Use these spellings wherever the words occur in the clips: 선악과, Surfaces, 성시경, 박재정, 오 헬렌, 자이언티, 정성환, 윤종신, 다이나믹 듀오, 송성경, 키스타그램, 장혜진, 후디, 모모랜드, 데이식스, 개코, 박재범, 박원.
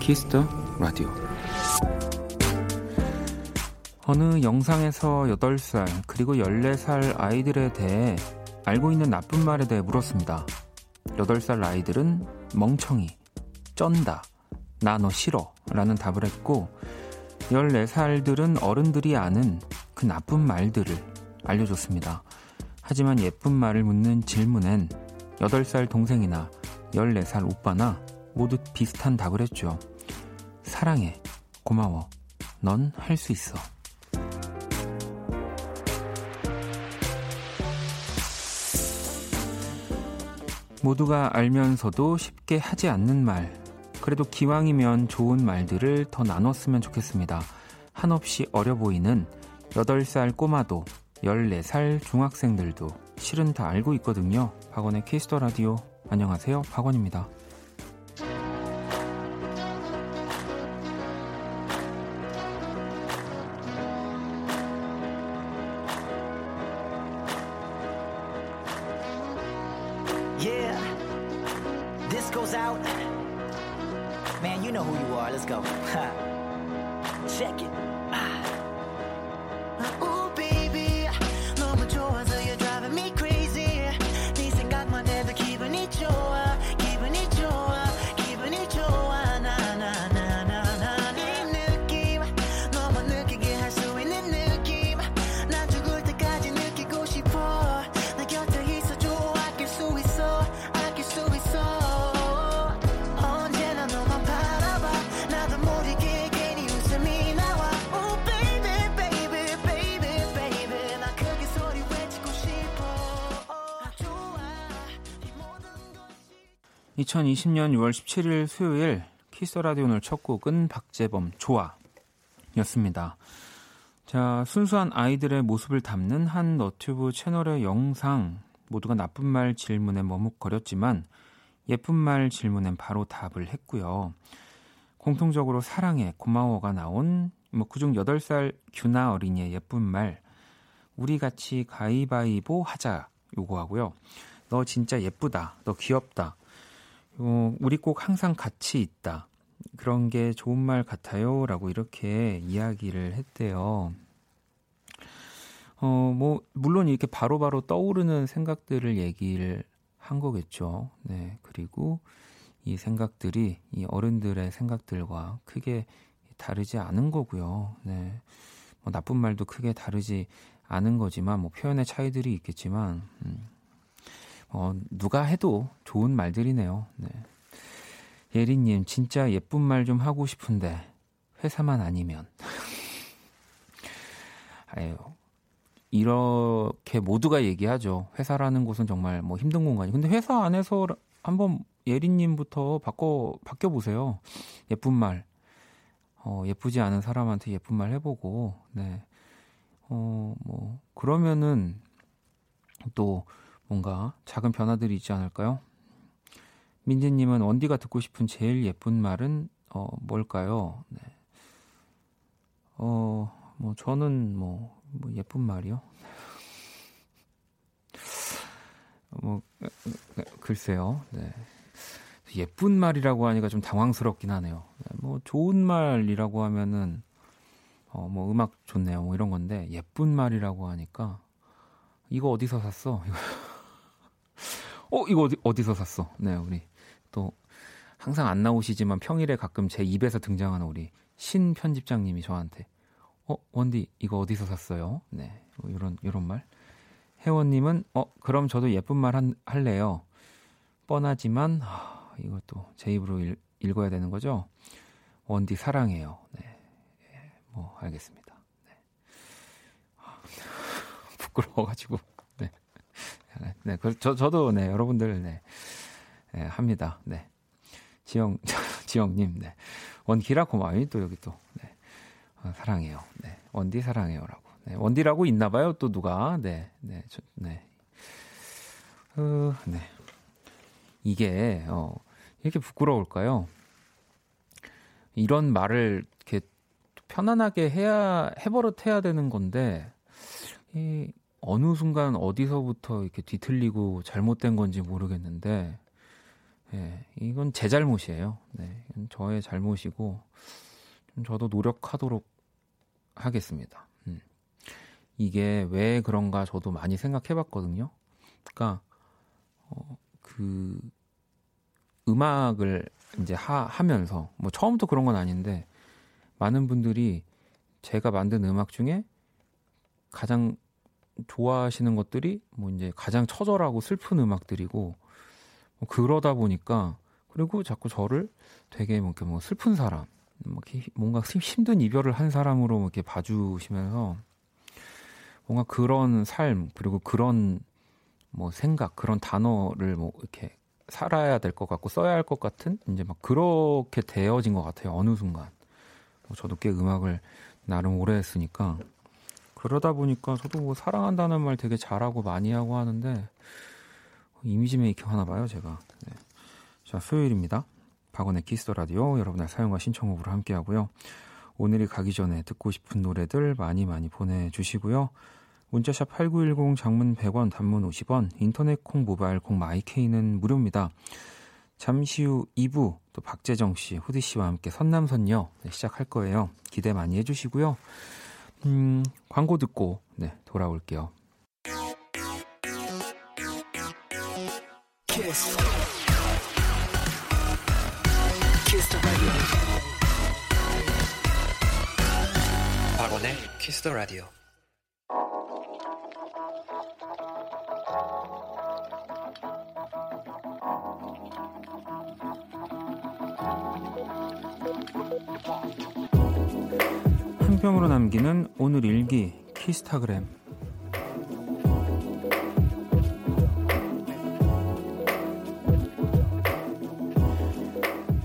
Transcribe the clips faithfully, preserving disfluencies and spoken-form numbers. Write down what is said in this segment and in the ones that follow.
키스터 라디오. 어느 영상에서 여덟 살 그리고 열네 살 아이들에 대해 알고 있는 나쁜 말에 대해 물었습니다. 여덟 살 아이들은 멍청이, 쩐다, 나 너 싫어 라는 답을 했고, 열네 살들은 어른들이 아는 그 나쁜 말들을 알려줬습니다. 하지만 예쁜 말을 묻는 질문엔 여덟 살 동생이나 열네 살 오빠나 모두 비슷한 답을 했죠. 사랑해, 고마워, 넌 할 수 있어. 모두가 알면서도 쉽게 하지 않는 말, 그래도 기왕이면 좋은 말들을 더 나눴으면 좋겠습니다. 한없이 어려 보이는 여덟 살 꼬마도 열네 살 중학생들도 실은 다 알고 있거든요. 박원의 키스더 라디오, 안녕하세요, 박원입니다. 이천이십 년 유월 십칠일 수요일 키스라디오, 오늘 첫 곡은 박재범 좋아 였습니다. 자, 순수한 아이들의 모습을 담는 한 너튜브 채널의 영상, 모두가 나쁜 말 질문에 머뭇거렸지만 예쁜 말 질문엔 바로 답을 했고요. 공통적으로 사랑해, 고마워가 나온 뭐 그중 여덟 살 규나 어린이의 예쁜 말, 우리 같이 가위바위보 하자, 요거하고요. 너 진짜 예쁘다, 너 귀엽다, 어, 우리 꼭 항상 같이 있다, 그런 게 좋은 말 같아요 라고 이렇게 이야기를 했대요. 어, 뭐 물론 이렇게 바로바로 바로 떠오르는 생각들을 얘기를 한 거겠죠. 네, 그리고 이 생각들이 이 어른들의 생각들과 크게 다르지 않은 거고요. 네, 뭐 나쁜 말도 크게 다르지 않은 거지만 뭐 표현의 차이들이 있겠지만 음. 어, 누가 해도 좋은 말들이네요. 네. 예리님, 진짜 예쁜 말 좀 하고 싶은데 회사만 아니면. 아유, 이렇게 모두가 얘기하죠. 회사라는 곳은 정말 뭐 힘든 공간이. 근데 회사 안에서 한번 예리님부터 바꿔 바뀌어 보세요. 예쁜 말, 어, 예쁘지 않은 사람한테 예쁜 말 해보고, 네, 어, 뭐 그러면은 또 뭔가 작은 변화들이 있지 않을까요? 민지님은 원디가 듣고 싶은 제일 예쁜 말은 어, 뭘까요? 네. 어, 뭐 저는 뭐, 뭐 예쁜 말이요? 뭐 글쎄요. 네. 예쁜 말이라고 하니까 좀 당황스럽긴 하네요. 뭐 좋은 말이라고 하면은 어, 뭐 음악 좋네요, 뭐 이런 건데, 예쁜 말이라고 하니까 이거 어디서 샀어? 이거 어, 이거 어디, 어디서 샀어? 네, 우리 또 항상 안 나오시지만 평일에 가끔 제 입에서 등장하는 우리 신 편집장님이 저한테 어, 원디 이거 어디서 샀어요? 네, 이런 이런 말. 혜원님은 어, 그럼 저도 예쁜 말 한, 할래요. 뻔하지만 하, 이것도 제 입으로 읽, 읽어야 되는 거죠. 원디 사랑해요. 네, 예, 뭐 알겠습니다. 네. 부끄러워가지고. 네, 그, 저, 저도, 네, 여러분들, 네, 네 합니다. 네. 지영, 지영님, 네. 원기라 고마워요. 또 여기 또, 네. 어, 사랑해요. 네. 원디 사랑해요. 라고. 네. 원디라고 있나 봐요, 또 누가. 네, 네, 저, 네. 어, 네. 이게, 어, 이렇게 부끄러울까요? 이런 말을 이렇게 편안하게 해야, 해버릇 해야 되는 건데, 이, 어느 순간 어디서부터 이렇게 뒤틀리고 잘못된 건지 모르겠는데, 예, 이건 제 잘못이에요. 네, 이건 저의 잘못이고, 좀 저도 노력하도록 하겠습니다. 음. 이게 왜 그런가 저도 많이 생각해봤거든요. 그러니까 어, 그 음악을 이제 하, 하면서 뭐 처음부터 그런 건 아닌데 많은 분들이 제가 만든 음악 중에 가장 좋아하시는 것들이 뭐 이제 가장 처절하고 슬픈 음악들이고 뭐 그러다 보니까 그리고 자꾸 저를 되게 뭐 이렇게 뭐 슬픈 사람, 뭐 이렇게 뭔가 힘든 이별을 한 사람으로 이렇게 봐주시면서 뭔가 그런 삶 그리고 그런 뭐 생각 그런 단어를 뭐 이렇게 살아야 될 것 같고 써야 할 것 같은 이제 막 그렇게 되어진 것 같아요. 어느 순간 뭐 저도 꽤 음악을 나름 오래 했으니까. 그러다 보니까 저도 뭐 사랑한다는 말 되게 잘하고 많이 하고 하는데 이미지 메이킹 하나 봐요, 제가. 네. 자, 수요일입니다. 박원의 키스 라디오, 여러분의 사용과 신청곡으로 함께하고요. 오늘이 가기 전에 듣고 싶은 노래들 많이 많이 보내주시고요. 문자샵 팔구일공, 장문 백 원, 단문 오십 원, 인터넷 콩, 모바일 콩, 마이케이는 무료입니다. 잠시 후 이 부, 또 박재정 씨, 후디 씨와 함께 선남선녀 네, 시작할 거예요. 기대 많이 해주시고요. 음, 광고 듣고 네, 돌아올게요. 키스. 키스 더 라디오. 박원의 키스 더 라디오. 평으로 남기는 오늘 일기 키스타그램.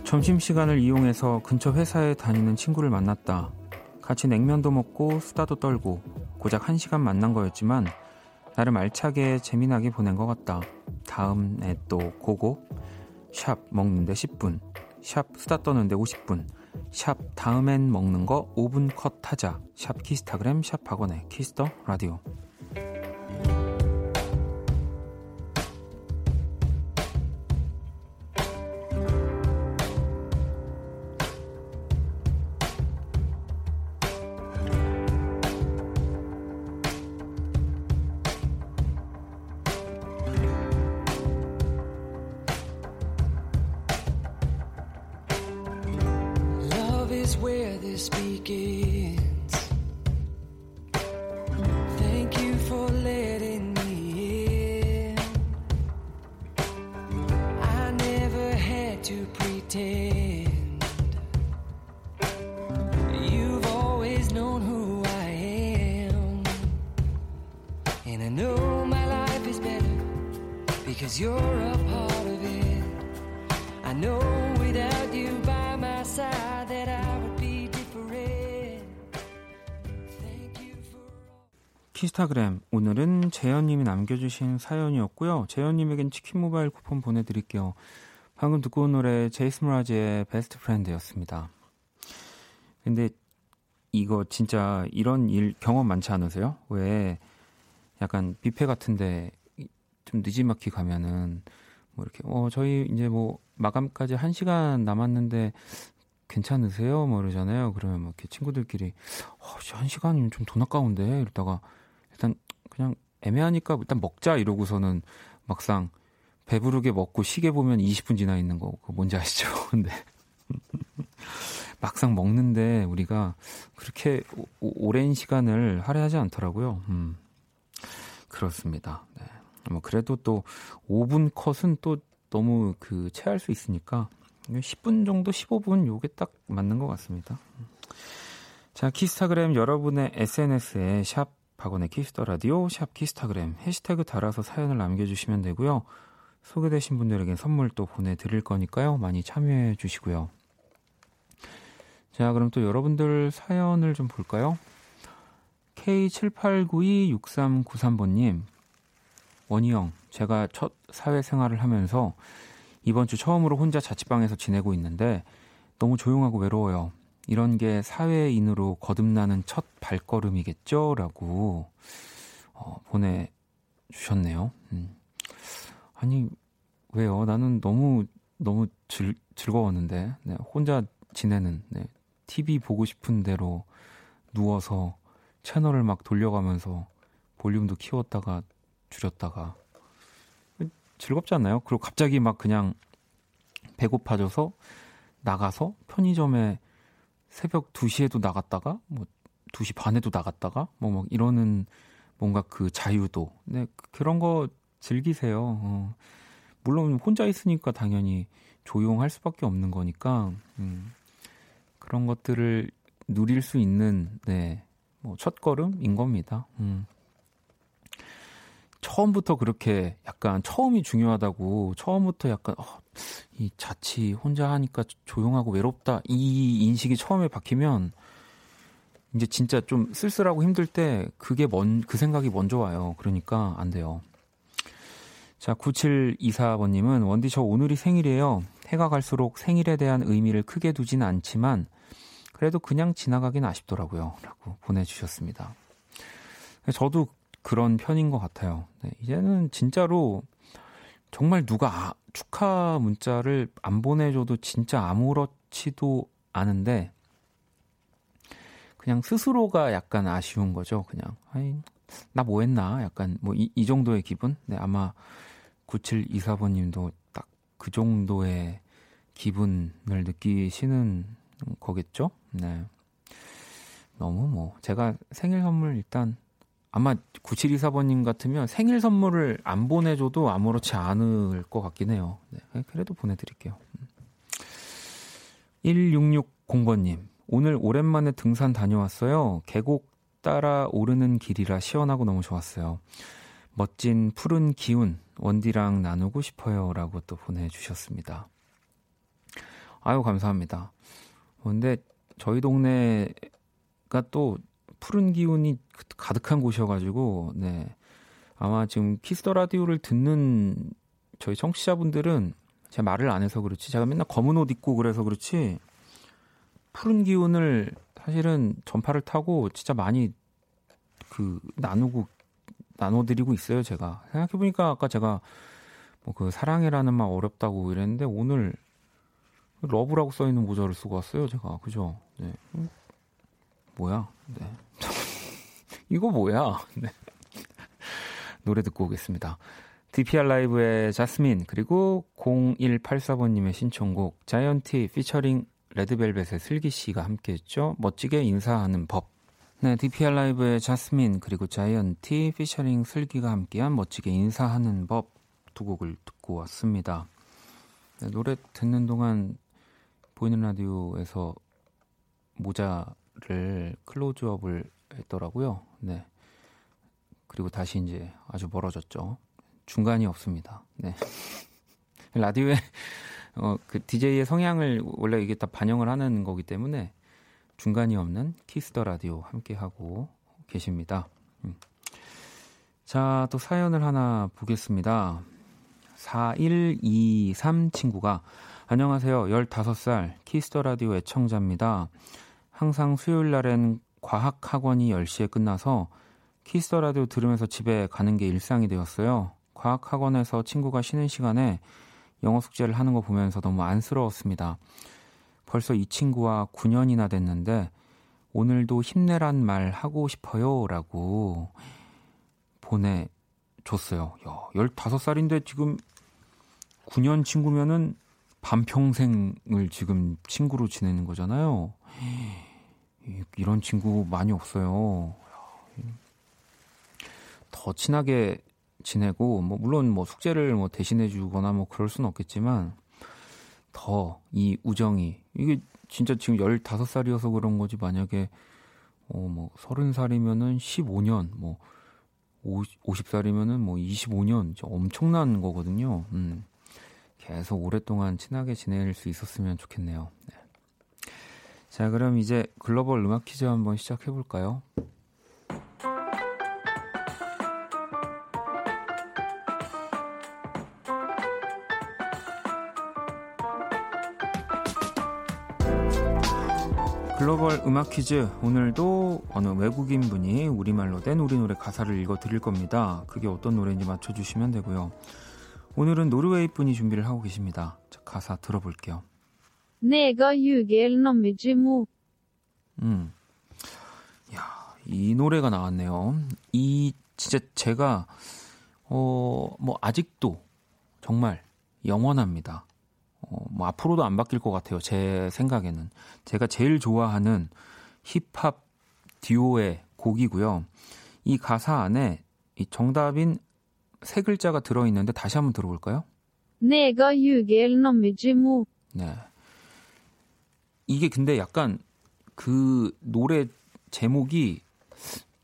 점심시간을 이용해서 근처 회사에 다니는 친구를 만났다. 같이 냉면도 먹고 수다도 떨고 고작 한 시간 만난 거였지만 나름 알차게 재미나게 보낸 것 같다. 다음에 또 고고. 샵 먹는데 십 분, 샵 수다 떠는데 오십 분, 샵 다음엔 먹는 거 오 분 컷 하자. 샵 키스타그램, 샵 박원의 키스더 라디오. 인스타그램 오늘은 재현님이 남겨주신 사연이었고요. 재현님에겐 치킨 모바일 쿠폰 보내드릴게요. 방금 듣고 온 노래 제이스 브라즈의 베스트 프렌드였습니다. 근데 이거 진짜 이런 일 경험 많지 않으세요? 왜 약간 뷔페 같은데 좀 늦지막히 가면은 뭐 이렇게 어 저희 이제 뭐 마감까지 한 시간 남았는데 괜찮으세요? 뭐 이러잖아요. 그러면 뭐 이렇게 친구들끼리 어, 한 시간이면 좀 돈 아까운데 이러다가 일단 그냥 애매하니까 일단 먹자 이러고서는 막상 배부르게 먹고 시계 보면 이십 분 지나 있는 거 그거 뭔지 아시죠? 근데 막상 먹는데 우리가 그렇게 오, 오랜 시간을 할애하지 않더라고요. 음, 그렇습니다. 네. 뭐 그래도 또 오 분 컷은 또 너무 그 체할 수 있으니까 십 분 정도 십오 분 요게 딱 맞는 것 같습니다. 자, 키스타그램 여러분의 에스엔에스에 샵 박원의 키스더라디오, 샵 키스타그램 해시태그 달아서 사연을 남겨주시면 되고요. 소개되신 분들에게 선물 또 보내드릴 거니까요. 많이 참여해 주시고요. 자, 그럼 또 여러분들 사연을 좀 볼까요? 케이 칠팔구이 육삼구삼 번님 원희 형, 제가 첫 사회생활을 하면서 이번 주 처음으로 혼자 자취방에서 지내고 있는데 너무 조용하고 외로워요. 이런 게 사회인으로 거듭나는 첫 발걸음이겠죠? 라고 어, 보내주셨네요. 음. 아니 왜요? 나는 너무 너무 즐, 즐거웠는데 네, 혼자 지내는 네, 티비 보고 싶은 대로 누워서 채널을 막 돌려가면서 볼륨도 키웠다가 줄였다가 즐겁지 않나요? 그리고 갑자기 막 그냥 배고파져서 나가서 편의점에 새벽 두 시에도 나갔다가 뭐 두 시 반에도 나갔다가 뭐 막 이러는 뭔가 그 자유도 네, 그런 거 즐기세요. 어. 물론 혼자 있으니까 당연히 조용할 수밖에 없는 거니까 음. 그런 것들을 누릴 수 있는 네, 뭐 첫걸음인 겁니다. 음. 처음부터 그렇게 약간 처음이 중요하다고 처음부터 약간 어, 이 자취 혼자 하니까 조용하고 외롭다 이 인식이 처음에 박히면 이제 진짜 좀 쓸쓸하고 힘들 때 그게 먼, 그 생각이 먼저 와요. 그러니까 안 돼요. 자, 구칠이사 번님은 원디 저 오늘이 생일이에요. 해가 갈수록 생일에 대한 의미를 크게 두진 않지만 그래도 그냥 지나가긴 아쉽더라고요. 라고 보내주셨습니다. 저도 그런 편인 것 같아요. 네, 이제는 진짜로 정말 누가 아, 축하 문자를 안 보내줘도 진짜 아무렇지도 않은데 그냥 스스로가 약간 아쉬운 거죠. 그냥 아이, 나 뭐 했나? 약간 뭐 이, 이 정도의 기분? 네, 아마 구칠이사 번님도 딱 그 정도의 기분을 느끼시는 거겠죠? 네. 너무 뭐 제가 생일 선물 일단 아마 구칠이사 번님 같으면 생일 선물을 안 보내줘도 아무렇지 않을 것 같긴 해요. 네, 그래도 보내드릴게요. 일육육공 번님 오늘 오랜만에 등산 다녀왔어요. 계곡 따라 오르는 길이라 시원하고 너무 좋았어요. 멋진 푸른 기운 원디랑 나누고 싶어요. 라고 또 보내주셨습니다. 아유 감사합니다. 근데 저희 동네가 또 푸른 기운이 가득한 곳이어가지고 네. 아마 지금 키스더 라디오를 듣는 저희 청취자분들은 제가 말을 안 해서 그렇지 제가 맨날 검은 옷 입고 그래서 그렇지 푸른 기운을 사실은 전파를 타고 진짜 많이 그 나누고 나눠드리고 있어요. 제가 생각해보니까 아까 제가 뭐 그 사랑이라는 말 어렵다고 이랬는데 오늘 러브라고 써있는 모자를 쓰고 왔어요. 제가 그죠? 네. 뭐야? 네. 이거 뭐야? 네. 노래 듣고 오겠습니다. 디피알 라이브의 자스민 그리고 공일팔사 번님의 신청곡 자이언티 피처링 레드벨벳의 슬기씨가 함께했죠. 멋지게 인사하는 법. 네, 디피알 라이브의 자스민 그리고 자이언티 피처링 슬기가 함께한 멋지게 인사하는 법 두 곡을 듣고 왔습니다. 네, 노래 듣는 동안 보이는 라디오에서 모자 를 클로즈업을 했더라고요. 네. 그리고 다시 이제 아주 멀어졌죠. 중간이 없습니다. 네. 라디오에 어, 그 디제이의 성향을 원래 이게 다 반영을 하는 거기 때문에 중간이 없는 키스 더 라디오 함께 하고 계십니다. 음. 자, 또 사연을 하나 보겠습니다. 사일이삼 친구가 안녕하세요. 열다섯 살 키스 더 라디오 애청자입니다. 항상 수요일 날엔 과학학원이 열 시에 끝나서 키스더 라디오 들으면서 집에 가는 게 일상이 되었어요. 과학학원에서 친구가 쉬는 시간에 영어 숙제를 하는 거 보면서 너무 안쓰러웠습니다. 벌써 이 친구와 구 년이나 됐는데 오늘도 힘내란 말 하고 싶어요. 라고 보내줬어요. 야, 열다섯 살인데 지금 구 년 친구면은 반평생을 지금 친구로 지내는 거잖아요. 이런 친구 많이 없어요. 더 친하게 지내고 뭐 물론 뭐 숙제를 뭐 대신해 주거나 뭐 그럴 수는 없겠지만 더 이 우정이 이게 진짜 지금 열다섯 살이어서 그런 거지 만약에 어 뭐 서른 살이면은 십오 년 뭐 오십 살이면은 뭐 이십오 년 엄청난 거거든요. 음. 계속 오랫동안 친하게 지낼 수 있었으면 좋겠네요. 네. 자, 그럼 이제 글로벌 음악 퀴즈 한번 시작해볼까요? 글로벌 음악 퀴즈, 오늘도 어느 외국인 분이 우리말로 된 우리 노래 가사를 읽어드릴 겁니다. 그게 어떤 노래인지 맞춰주시면 되고요. 오늘은 노르웨이 분이 준비를 하고 계십니다. 자, 가사 들어볼게요. 내가 유겔 넘이지 뭐. 음, 야, 이 노래가 나왔네요. 이 진짜 제가 어, 뭐 아직도 정말 영원합니다. 어, 뭐 앞으로도 안 바뀔 것 같아요. 제 생각에는 제가 제일 좋아하는 힙합 듀오의 곡이고요. 이 가사 안에 이 정답인 세 글자가 들어있는데 다시 한번 들어볼까요? 내가 유겔 넘이지 뭐. 네. 이게 근데 약간 그 노래 제목이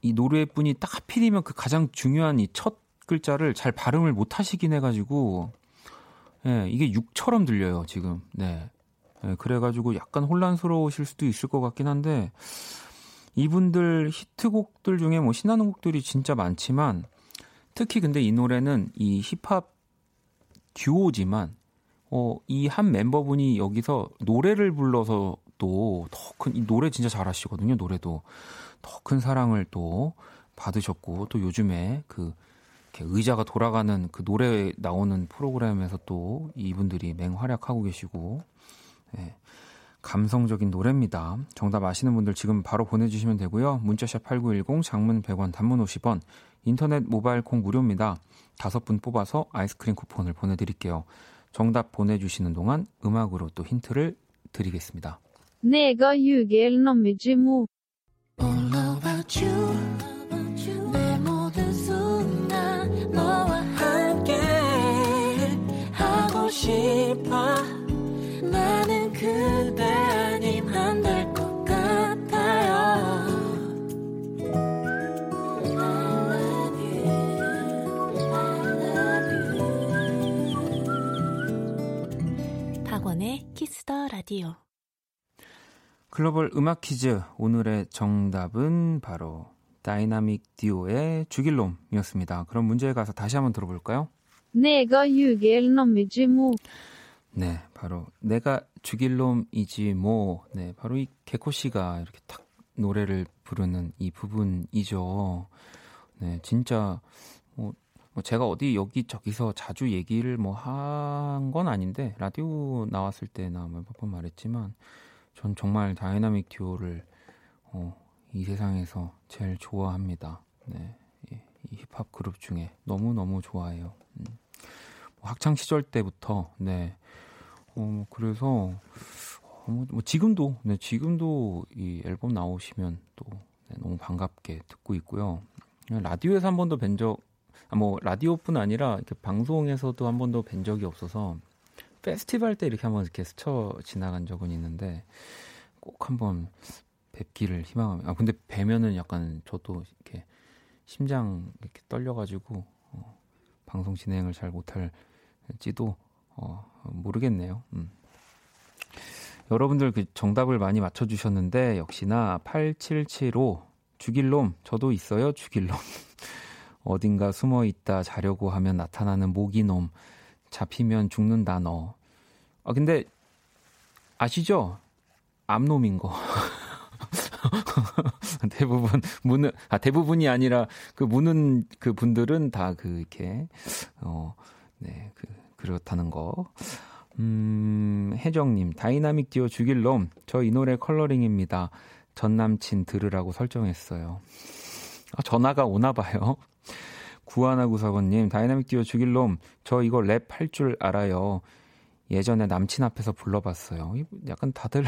이 노래 분이 딱 하필이면 그 가장 중요한 이 첫 글자를 잘 발음을 못 하시긴 해가지고 예, 이게 육처럼 들려요 지금. 네. 예, 그래가지고 약간 혼란스러우실 수도 있을 것 같긴 한데 이분들 히트곡들 중에 뭐 신나는 곡들이 진짜 많지만 특히 근데 이 노래는 이 힙합 듀오지만 어, 이 한 멤버분이 여기서 노래를 불러서 또 더 큰, 이 노래 진짜 잘하시거든요. 노래도 더 큰 사랑을 또 받으셨고 또 요즘에 그 의자가 돌아가는 그 노래 나오는 프로그램에서 또 이분들이 맹활약하고 계시고 네, 감성적인 노래입니다. 정답 아시는 분들 지금 바로 보내주시면 되고요. 문자샵 팔구일공, 장문 백 원, 단문 오십 원, 인터넷 모바일 콩 무료입니다. 다섯 분 뽑아서 아이스크림 쿠폰을 보내드릴게요. 정답 보내주시는 동안 음악으로 또 힌트를 드리겠습니다. 내가 유겔 넘이지 뭐. All about you, 내 모든 순간 너와 함께 하고 싶어. 나는 그대 아님 안 될 것 같아요. I love you, I love you. 박원의 키스 더 라디오. 글로벌 음악 퀴즈, 오늘의 정답은 바로 다이나믹 듀오의 죽일 놈이었습니다. 그럼 문제에 가서 다시 한번 들어볼까요? 내가 죽일 놈이지 뭐. 네, 바로 내가 죽일 놈이지 뭐. 네, 바로 이 개코 씨가 이렇게 탁 노래를 부르는 이 부분이죠. 네, 진짜 뭐, 뭐 제가 어디 여기 저기서 자주 얘기를 뭐 한 건 아닌데 라디오 나왔을 때나 몇 번 말했지만. 전 정말 다이나믹 듀오를 어, 이 세상에서 제일 좋아합니다. 네, 이 힙합 그룹 중에 너무너무 좋아해요. 음. 학창 시절 때부터 네, 어, 그래서 어, 뭐 지금도 네, 지금도 이 앨범 나오시면 또 네, 너무 반갑게 듣고 있고요. 라디오에서 한 번도 뵌 적, 아, 뭐 라디오뿐 아니라 이렇게 방송에서도 한 번도 뵌 적이 없어서. 페스티벌 때 이렇게 한번 이렇게 스쳐 지나간 적은 있는데 꼭 한번 뵙기를 희망합니다. 아 근데 뵈면은 약간 저도 이렇게 심장 이렇게 떨려가지고 어, 방송 진행을 잘 못할지도 어, 모르겠네요. 음. 여러분들 그 정답을 많이 맞춰주셨는데 역시나 팔칠칠오 죽일 놈 저도 있어요. 죽일 놈 어딘가 숨어 있다 자려고 하면 나타나는 모기 놈. 잡히면 죽는다 너. 아 근데 아시죠? 암놈인 거. 대부분 무는 아 대부분이 아니라 그 무는 그 분들은 다 그 이렇게 어 네 그 그렇다는 거. 음 혜정님 다이나믹 듀오 죽일 놈. 저 이 노래 컬러링입니다. 전 남친 들으라고 설정했어요. 아 전화가 오나 봐요. 구하나구사번님 다이나믹 듀오 죽일 놈 저 이거 랩 할 줄 알아요. 예전에 남친 앞에서 불러봤어요. 약간 다들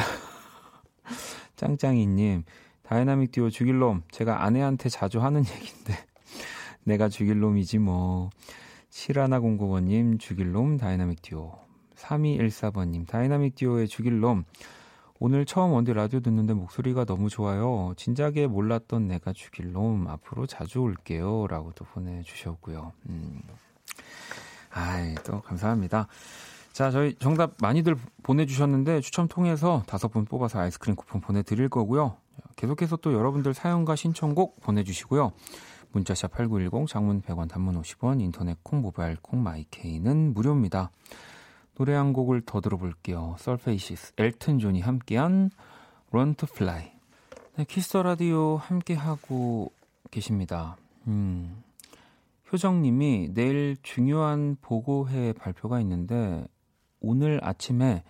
짱짱이님 다이나믹 듀오 죽일 놈 제가 아내한테 자주 하는 얘기인데 내가 죽일 놈이지 뭐. 칠하나공구번님 죽일 놈 다이나믹 듀오. 삼이일사번님 다이나믹 듀오의 죽일 놈 오늘 처음 원디 라디오 듣는데 목소리가 너무 좋아요. 진작에 몰랐던 내가 죽일 놈 앞으로 자주 올게요. 라고 또 보내주셨고요. 음. 아이, 또 감사합니다. 자, 저희 정답 많이들 보내주셨는데 추첨 통해서 다섯 분 뽑아서 아이스크림 쿠폰 보내드릴 거고요. 계속해서 또 여러분들 사연과 신청곡 보내주시고요. 문자샵 팔구일공, 장문 백 원, 단문 오십 원, 인터넷 콩, 모바일 콩, 마이케이는 무료입니다. 노래 한 곡을 더 들어볼게요. Surfaces, 엘튼 존이 함께한 Run to Fly. 네, 키스 라디오 함께하고 계십니다. 음, 효정님이 내일 중요한 보고회 발표가 있는데 오늘 아침에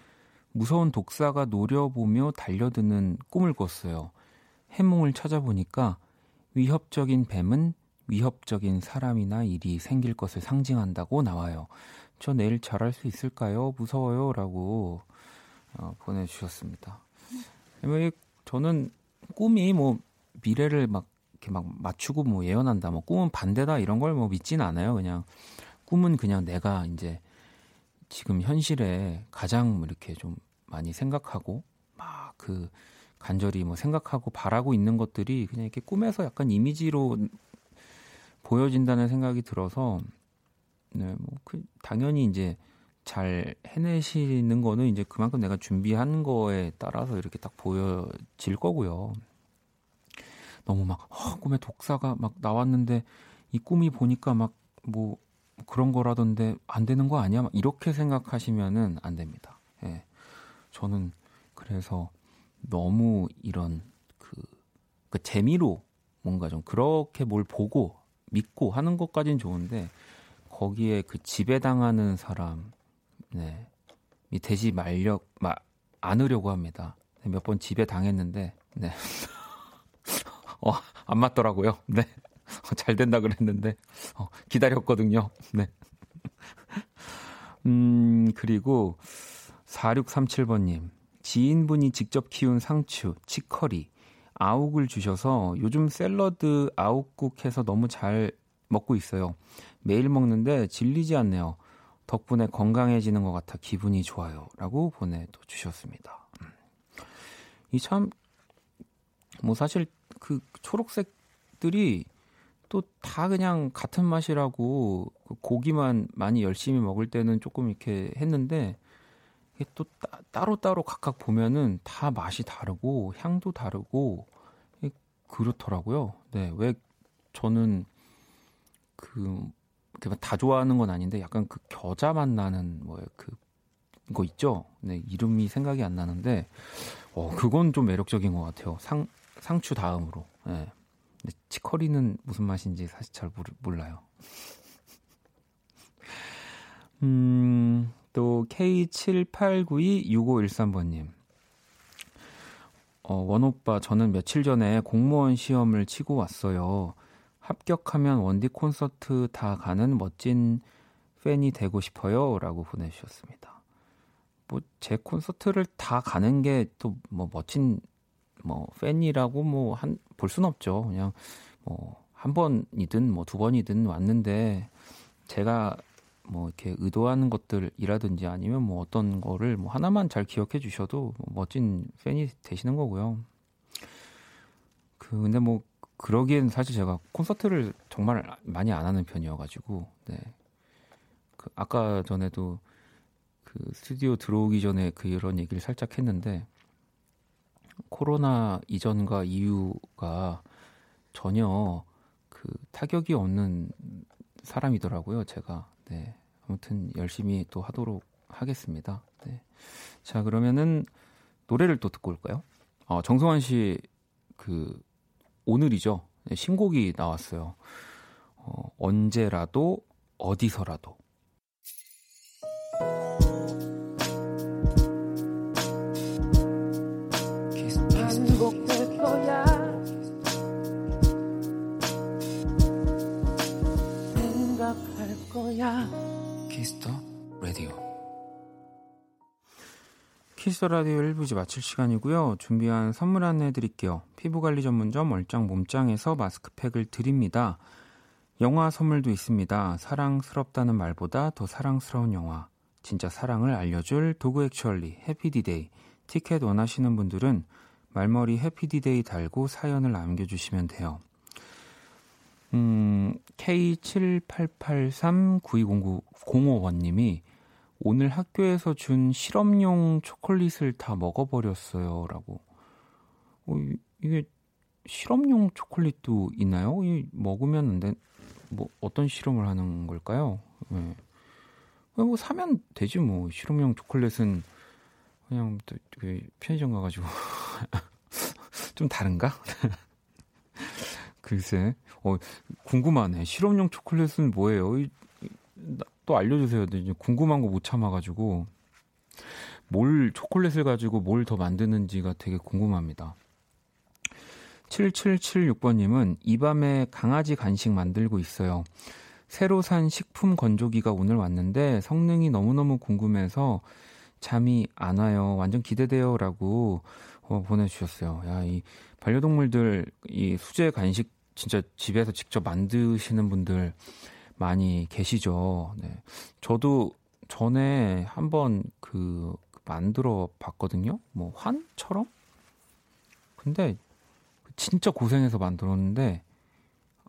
무서운 독사가 노려보며 달려드는 꿈을 꿨어요. 해몽을 찾아보니까 위협적인 뱀은 위협적인 사람이나 일이 생길 것을 상징한다고 나와요. 저 내일 잘할 수 있을까요? 무서워요. 라고 어, 보내주셨습니다. 저는 꿈이 뭐 미래를 막 이렇게 막 맞추고 뭐 예언한다, 뭐 꿈은 반대다 이런 걸 뭐 믿진 않아요. 그냥 꿈은 그냥 내가 이제 지금 현실에 가장 이렇게 좀 많이 생각하고 막 그 간절히 뭐 생각하고 바라고 있는 것들이 그냥 이렇게 꿈에서 약간 이미지로 보여진다는 생각이 들어서, 네, 뭐 그 당연히 이제 잘 해내시는 거는 이제 그만큼 내가 준비한 거에 따라서 이렇게 딱 보여질 거고요. 너무 막 어, 꿈에 독사가 막 나왔는데 이 꿈이 보니까 막 뭐 그런 거라던데 안 되는 거 아니야? 막 이렇게 생각하시면은 안 됩니다. 예. 저는 그래서 너무 이런 그, 그 재미로 뭔가 좀 그렇게 뭘 보고 믿고 하는 것까진 좋은데 거기에 그 지배당하는 사람, 네, 이 되지 말려 마, 않으려고 합니다. 몇 번 지배당했는데, 네, 어, 안 맞더라고요. 네, 잘 된다 그랬는데 어, 기다렸거든요. 네. 음 그리고 사육삼칠 번님 지인분이 직접 키운 상추, 치커리, 아욱을 주셔서 요즘 샐러드 아욱국해서 너무 잘 먹고 있어요. 매일 먹는데 질리지 않네요. 덕분에 건강해지는 것 같아 기분이 좋아요. 라고 보내주셨습니다. 이 참, 뭐 사실 그 초록색들이 또 다 그냥 같은 맛이라고 고기만 많이 열심히 먹을 때는 조금 이렇게 했는데 이게 또 따, 따로따로 각각 보면은 다 맛이 다르고 향도 다르고 그렇더라고요. 네, 왜 저는 그, 다 좋아하는 건 아닌데 약간 그 겨자 맛 나는 뭐 그 거 있죠? 네, 이름이 생각이 안 나는데 어, 그건 좀 매력적인 것 같아요. 상, 상추 다음으로. 네. 근데 치커리는 무슨 맛인지 사실 잘 모르, 몰라요. 음, 또 케이 칠팔구이 육오일삼 번님 어, 원오빠 저는 며칠 전에 공무원 시험을 치고 왔어요. 합격하면 원디 콘서트 다 가는 멋진 팬이 되고 싶어요. 라고 보내주셨습니다. 뭐, 제 콘서트를 다 가는 게 또 뭐 멋진 뭐 팬이라고 뭐 한, 볼 순 없죠. 그냥 뭐 한 번이든 뭐 두 번이든 왔는데 제가 뭐 이렇게 의도하는 것들이라든지 아니면 뭐 어떤 거를 뭐 하나만 잘 기억해 주셔도 뭐 멋진 팬이 되시는 거고요. 그, 근데 뭐 그러기엔 사실 제가 콘서트를 정말 많이 안 하는 편이어가지고, 네. 그 아까 전에도 그 스튜디오 들어오기 전에 그런 얘기를 살짝 했는데, 코로나 이전과 이후가 전혀 그 타격이 없는 사람이더라고요, 제가. 네. 아무튼 열심히 또 하도록 하겠습니다. 네. 자, 그러면은 노래를 또 듣고 올까요? 어, 정성환 씨 그, 오늘이죠. 신곡이 나왔어요. 어, 언제라도 어디서라도. 생각할 거야. 키스 더 라디오. 키스라디오 일 부지 마칠 시간이고요. 준비한 선물 안내해드릴게요. 피부관리 전문점 얼짱 몸짱에서 마스크팩을 드립니다. 영화 선물도 있습니다. 사랑스럽다는 말보다 더 사랑스러운 영화. 진짜 사랑을 알려줄 도구 액츄얼리 해피디데이. 티켓 원하시는 분들은 말머리 해피디데이 달고 사연을 남겨주시면 돼요. 음, 케이 칠팔팔삼구이공구공오번님이 오늘 학교에서 준 실험용 초콜릿을 다 먹어버렸어요. 라고. 어, 이게 실험용 초콜릿도 있나요? 이 먹으면 안 돼. 뭐, 어떤 실험을 하는 걸까요? 네. 뭐, 사면 되지 뭐. 실험용 초콜릿은 그냥 편의점 가가지고 좀 다른가? 글쎄, 어, 궁금하네. 실험용 초콜릿은 뭐예요? 이, 또 알려주세요. 이제 궁금한 거 못 참아가지고 뭘 초콜릿을 가지고 뭘 더 만드는지가 되게 궁금합니다. 칠칠칠육 번님은 이 밤에 강아지 간식 만들고 있어요. 새로 산 식품 건조기가 오늘 왔는데 성능이 너무너무 궁금해서 잠이 안 와요. 완전 기대돼요. 라고 어, 보내주셨어요. 야, 이 반려동물들 이 수제 간식 진짜 집에서 직접 만드시는 분들 많이 계시죠. 네. 저도 전에 한번 그 만들어 봤거든요. 뭐 환처럼? 근데 진짜 고생해서 만들었는데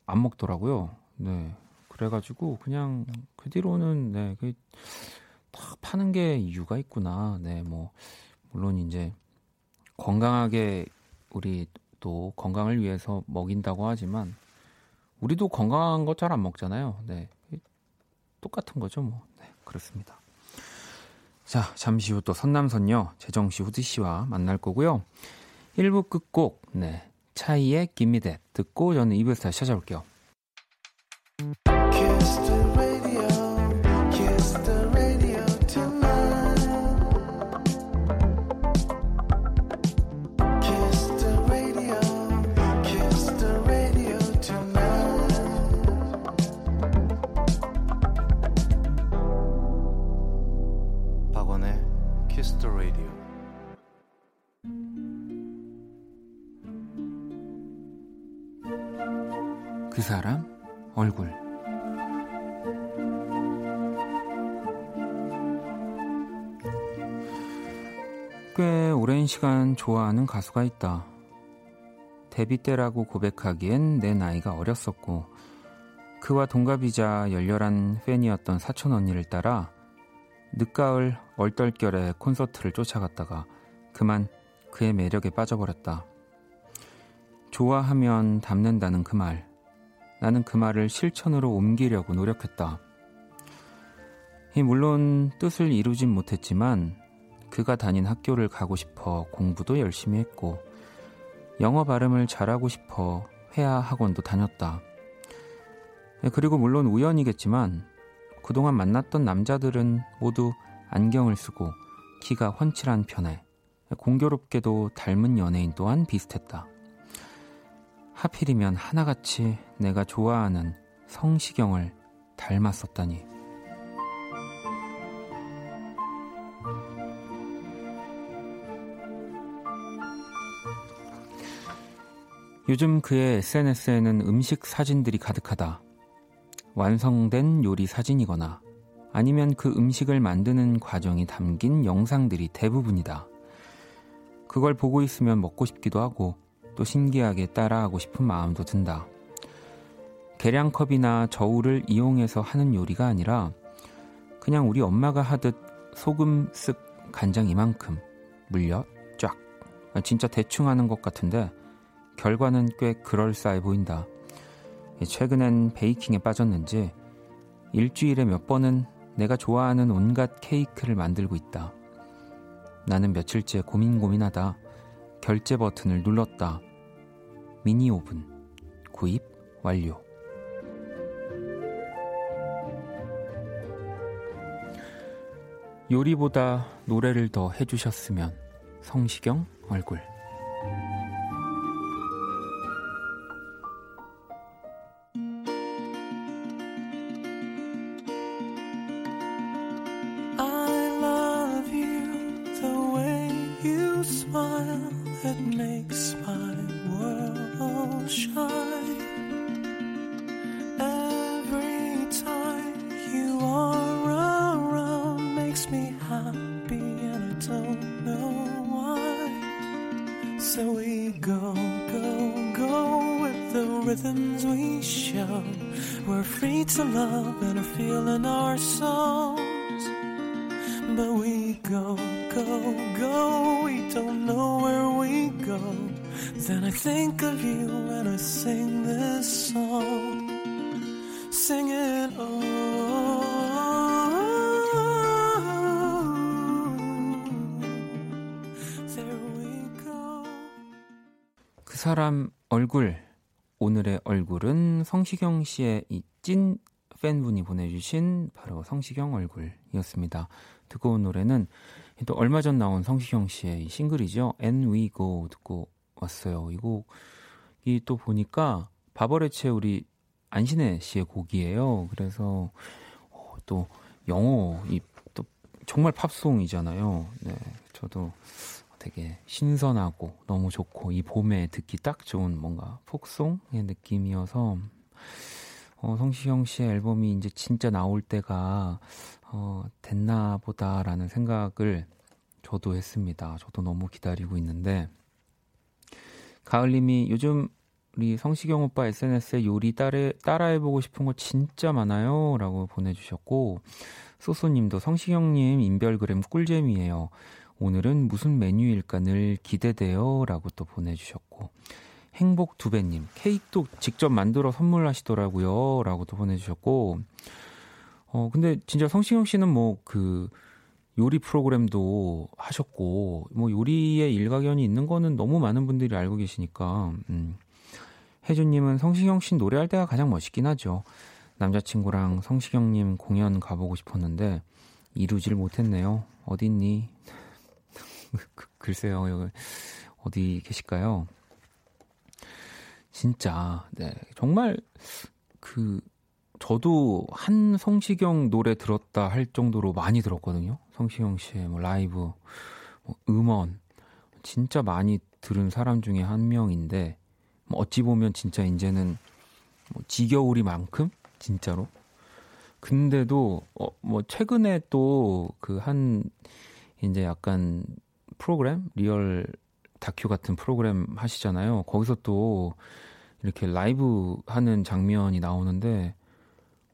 안 먹더라고요. 네. 그래가지고 그냥 그 뒤로는 네, 그 다 파는 게 이유가 있구나. 네, 뭐 물론 이제 건강하게 우리 또 건강을 위해서 먹인다고 하지만 우리도 건강한 거 잘 안 먹잖아요. 네. 똑같은 거죠, 뭐. 네, 그렇습니다. 자, 잠시 후 또 선남선녀 재정 씨, 후디 씨와 만날 거고요. 일 부 끝곡. 네. 차이의 Gimme That 듣고 저는 이 부에서 다시 찾아올게요. 박원의 Kiss the Radio. 그 사람 얼굴. 꽤 오랜 시간 좋아하는 가수가 있다. 데뷔 때라고 고백하기엔 내 나이가 어렸었고 그와 동갑이자 열렬한 팬이었던 사촌 언니를 따라 늦가을 얼떨결에 콘서트를 쫓아갔다가 그만 그의 매력에 빠져버렸다. 좋아하면 닮는다는 그 말, 나는 그 말을 실천으로 옮기려고 노력했다. 물론 뜻을 이루진 못했지만 그가 다닌 학교를 가고 싶어 공부도 열심히 했고 영어 발음을 잘하고 싶어 회화 학원도 다녔다. 그리고 물론 우연이겠지만 그동안 만났던 남자들은 모두 안경을 쓰고 키가 훤칠한 편에 공교롭게도 닮은 연예인 또한 비슷했다. 하필이면 하나같이 내가 좋아하는 성시경을 닮았었다니. 요즘 그의 에스엔에스에는 음식 사진들이 가득하다. 완성된 요리 사진이거나 아니면 그 음식을 만드는 과정이 담긴 영상들이 대부분이다. 그걸 보고 있으면 먹고 싶기도 하고 또 신기하게 따라하고 싶은 마음도 든다. 계량컵이나 저울을 이용해서 하는 요리가 아니라 그냥 우리 엄마가 하듯 소금 쓱 간장 이만큼 물엿 쫙, 진짜 대충 하는 것 같은데 결과는 꽤 그럴싸해 보인다. 최근엔 베이킹에 빠졌는지 일주일에 몇 번은 내가 좋아하는 온갖 케이크를 만들고 있다. 나는 며칠째 고민 고민하다 결제 버튼을 눌렀다. 미니 오븐 구입 완료. 요리보다 노래를 더 해주셨으면. 성시경 얼굴. 사람 얼굴. 오늘의 얼굴은 성시경 씨의 이 찐 팬분이 보내주신 바로 성시경 얼굴이었습니다. 듣고 온 노래는 또 얼마 전 나온 성시경 씨의 이 싱글이죠. And We Go 듣고 왔어요. 이 곡이 또 보니까 바버레츠의 우리 안신혜 씨의 곡이에요. 그래서 또 영어, 이 또 정말 팝송이잖아요. 네, 저도 되게 신선하고 너무 좋고 이 봄에 듣기 딱 좋은 뭔가 폭송의 느낌이어서 어, 성시경 씨의 앨범이 이제 진짜 나올 때가 어, 됐나 보다라는 생각을 저도 했습니다. 저도 너무 기다리고 있는데 가을님이 요즘 우리 성시경 오빠 에스엔에스에 요리 따라, 따라해보고 싶은 거 진짜 많아요 라고 보내주셨고 소소님도 성시경님 인별그램 꿀잼이에요. 오늘은 무슨 메뉴일까 늘 기대돼요 라고 또 보내주셨고 행복 두배님 케이크도 직접 만들어 선물하시더라고요 라고 또 보내주셨고 어 근데 진짜 성시경 씨는 뭐 그 요리 프로그램도 하셨고 뭐 요리에 일가견이 있는 거는 너무 많은 분들이 알고 계시니까 음. 혜준님은 성시경 씨 노래할 때가 가장 멋있긴 하죠. 남자친구랑 성시경님 공연 가보고 싶었는데 이루질 못했네요. 어딨니? 글쎄요. 여기 어디 계실까요? 진짜 네 정말 그 저도 한 성시경 노래 들었다 할 정도로 많이 들었거든요. 성시경 씨의 뭐 라이브, 뭐 음원 진짜 많이 들은 사람 중에 한 명인데 뭐 어찌 보면 진짜 이제는 뭐 지겨우리만큼 진짜로 근데도 어 뭐 최근에 또 그 한 이제 약간 프로그램 리얼 다큐 같은 프로그램 하시잖아요. 거기서 또 이렇게 라이브 하는 장면이 나오는데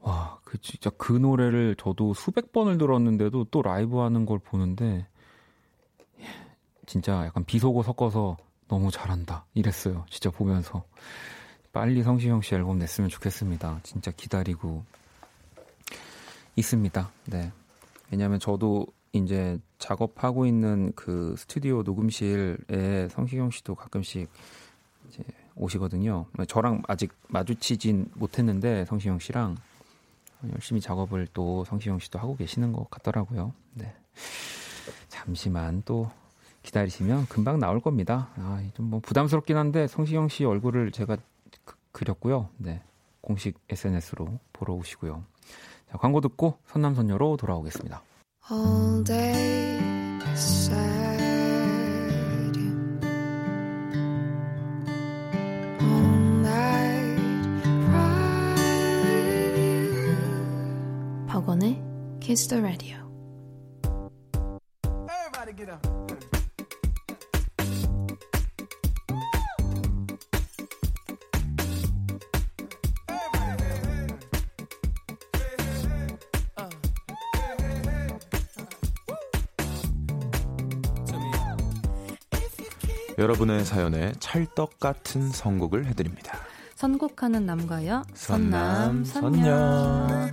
와, 그 진짜 그 노래를 저도 수백 번을 들었는데도 또 라이브 하는 걸 보는데 진짜 약간 비속어 섞어서 너무 잘한다 이랬어요. 진짜 보면서 빨리 성시경 씨 앨범 냈으면 좋겠습니다. 진짜 기다리고 있습니다. 네. 왜냐하면 저도 이제 작업하고 있는 그 스튜디오 녹음실에 성시경 씨도 가끔씩 이제 오시거든요. 저랑 아직 마주치진 못했는데 성시경 씨랑 열심히 작업을 또 성시경 씨도 하고 계시는 것 같더라고요. 네. 잠시만 또 기다리시면 금방 나올 겁니다. 아, 좀 뭐 부담스럽긴 한데 성시경 씨 얼굴을 제가 그, 그렸고요. 네. 공식 에스엔에스로 보러 오시고요. 자, 광고 듣고 선남선녀로 돌아오겠습니다. All day beside you. All night right with you. 박원의 Kiss the Radio. Everybody get up. 여러분의 사연에 찰떡 같은 선곡을 해드립니다. 선곡하는 남과여 선남 선녀.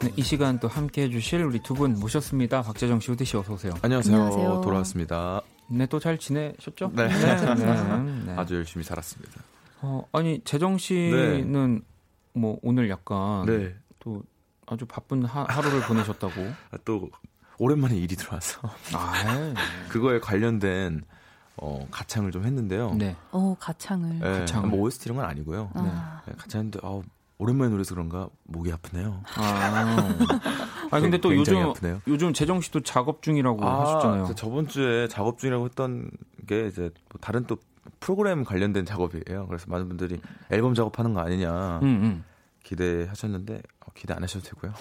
네, 이 시간 또 함께해 주실 우리 두 분 모셨습니다. 박재정 씨, 후디 씨 어서 오세요. 안녕하세요. 안녕하세요. 돌아왔습니다. 네, 또 잘 지내셨죠? 네. 네. 네. 네. 아주 열심히 살았습니다. 어, 아니 재정 씨는 네. 뭐 오늘 약간 네. 또 아주 바쁜 하, 하루를 보내셨다고. 또 오랜만에 일이 들어와서 아, 그거에 관련된 어, 가창을 좀 했는데요. 네. 오, 가창을. 네, 가창을. 뭐 오에스티 이런 건 아니고요. 아. 네, 가창인데 어, 오랜만에 노래서 그런가 목이 아프네요. 아, 아 근데 또 요즘 아프네요. 요즘 재정 씨도 작업 중이라고 아, 하셨잖아요. 저번 주에 작업 중이라고 했던 게 이제 뭐 다른 또 프로그램 관련된 작업이에요. 그래서 많은 분들이 앨범 작업하는 거 아니냐 음, 음. 기대하셨는데 어, 기대 안 하셔도 되고요.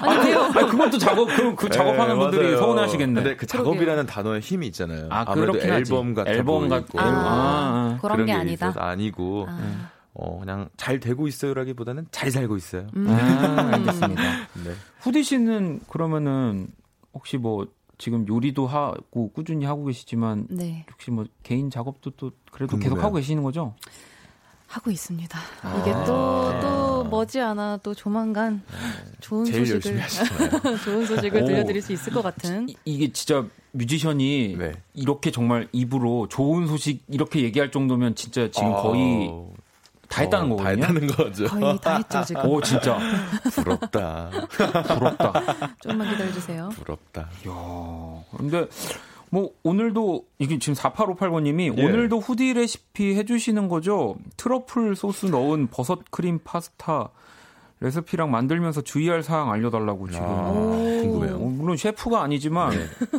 아니, 아니 그것도 작업 그, 그 작업하는 네, 분들이 맞아요. 서운하시겠네. 근데 그 작업이라는 그러게요. 단어의 힘이 있잖아요. 아, 아무래도 앨범 같은 앨범 같고 아, 아, 그런, 그런 게, 게 아니다. 아니고 아. 어, 그냥 잘 되고 있어요라기보다는 잘 살고 있어요. 음. 아, 알겠습니다. 네. 후디 씨는 그러면은 혹시 뭐 지금 요리도 하고 꾸준히 하고 계시지만 네. 혹시 뭐 개인 작업도 또 그래도 궁금해요. 계속 하고 계시는 거죠? 하고 있습니다. 아~ 이게 또, 네. 또 머지않아 또 조만간 네. 좋은 소식을 좋은 소식을 들려드릴 수 있을 것 같은. 이, 이게 진짜 뮤지션이 네. 이렇게 정말 입으로 좋은 소식 이렇게 얘기할 정도면 진짜 지금 아~ 거의 다 했다는 어, 거거든요. 다 했다는 거죠. 거의 다 했죠 지금. 오 진짜 부럽다. 부럽다. 조금만 기다려주세요. 부럽다. 이야. 근데. 뭐 오늘도 이게 지금 사팔오팔 번님이 예. 오늘도 후디 레시피 해주시는 거죠? 트러플 소스 넣은 버섯 크림 파스타 레시피랑 만들면서 주의할 사항 알려달라고 지금. 아, 궁금해요. 물론 셰프가 아니지만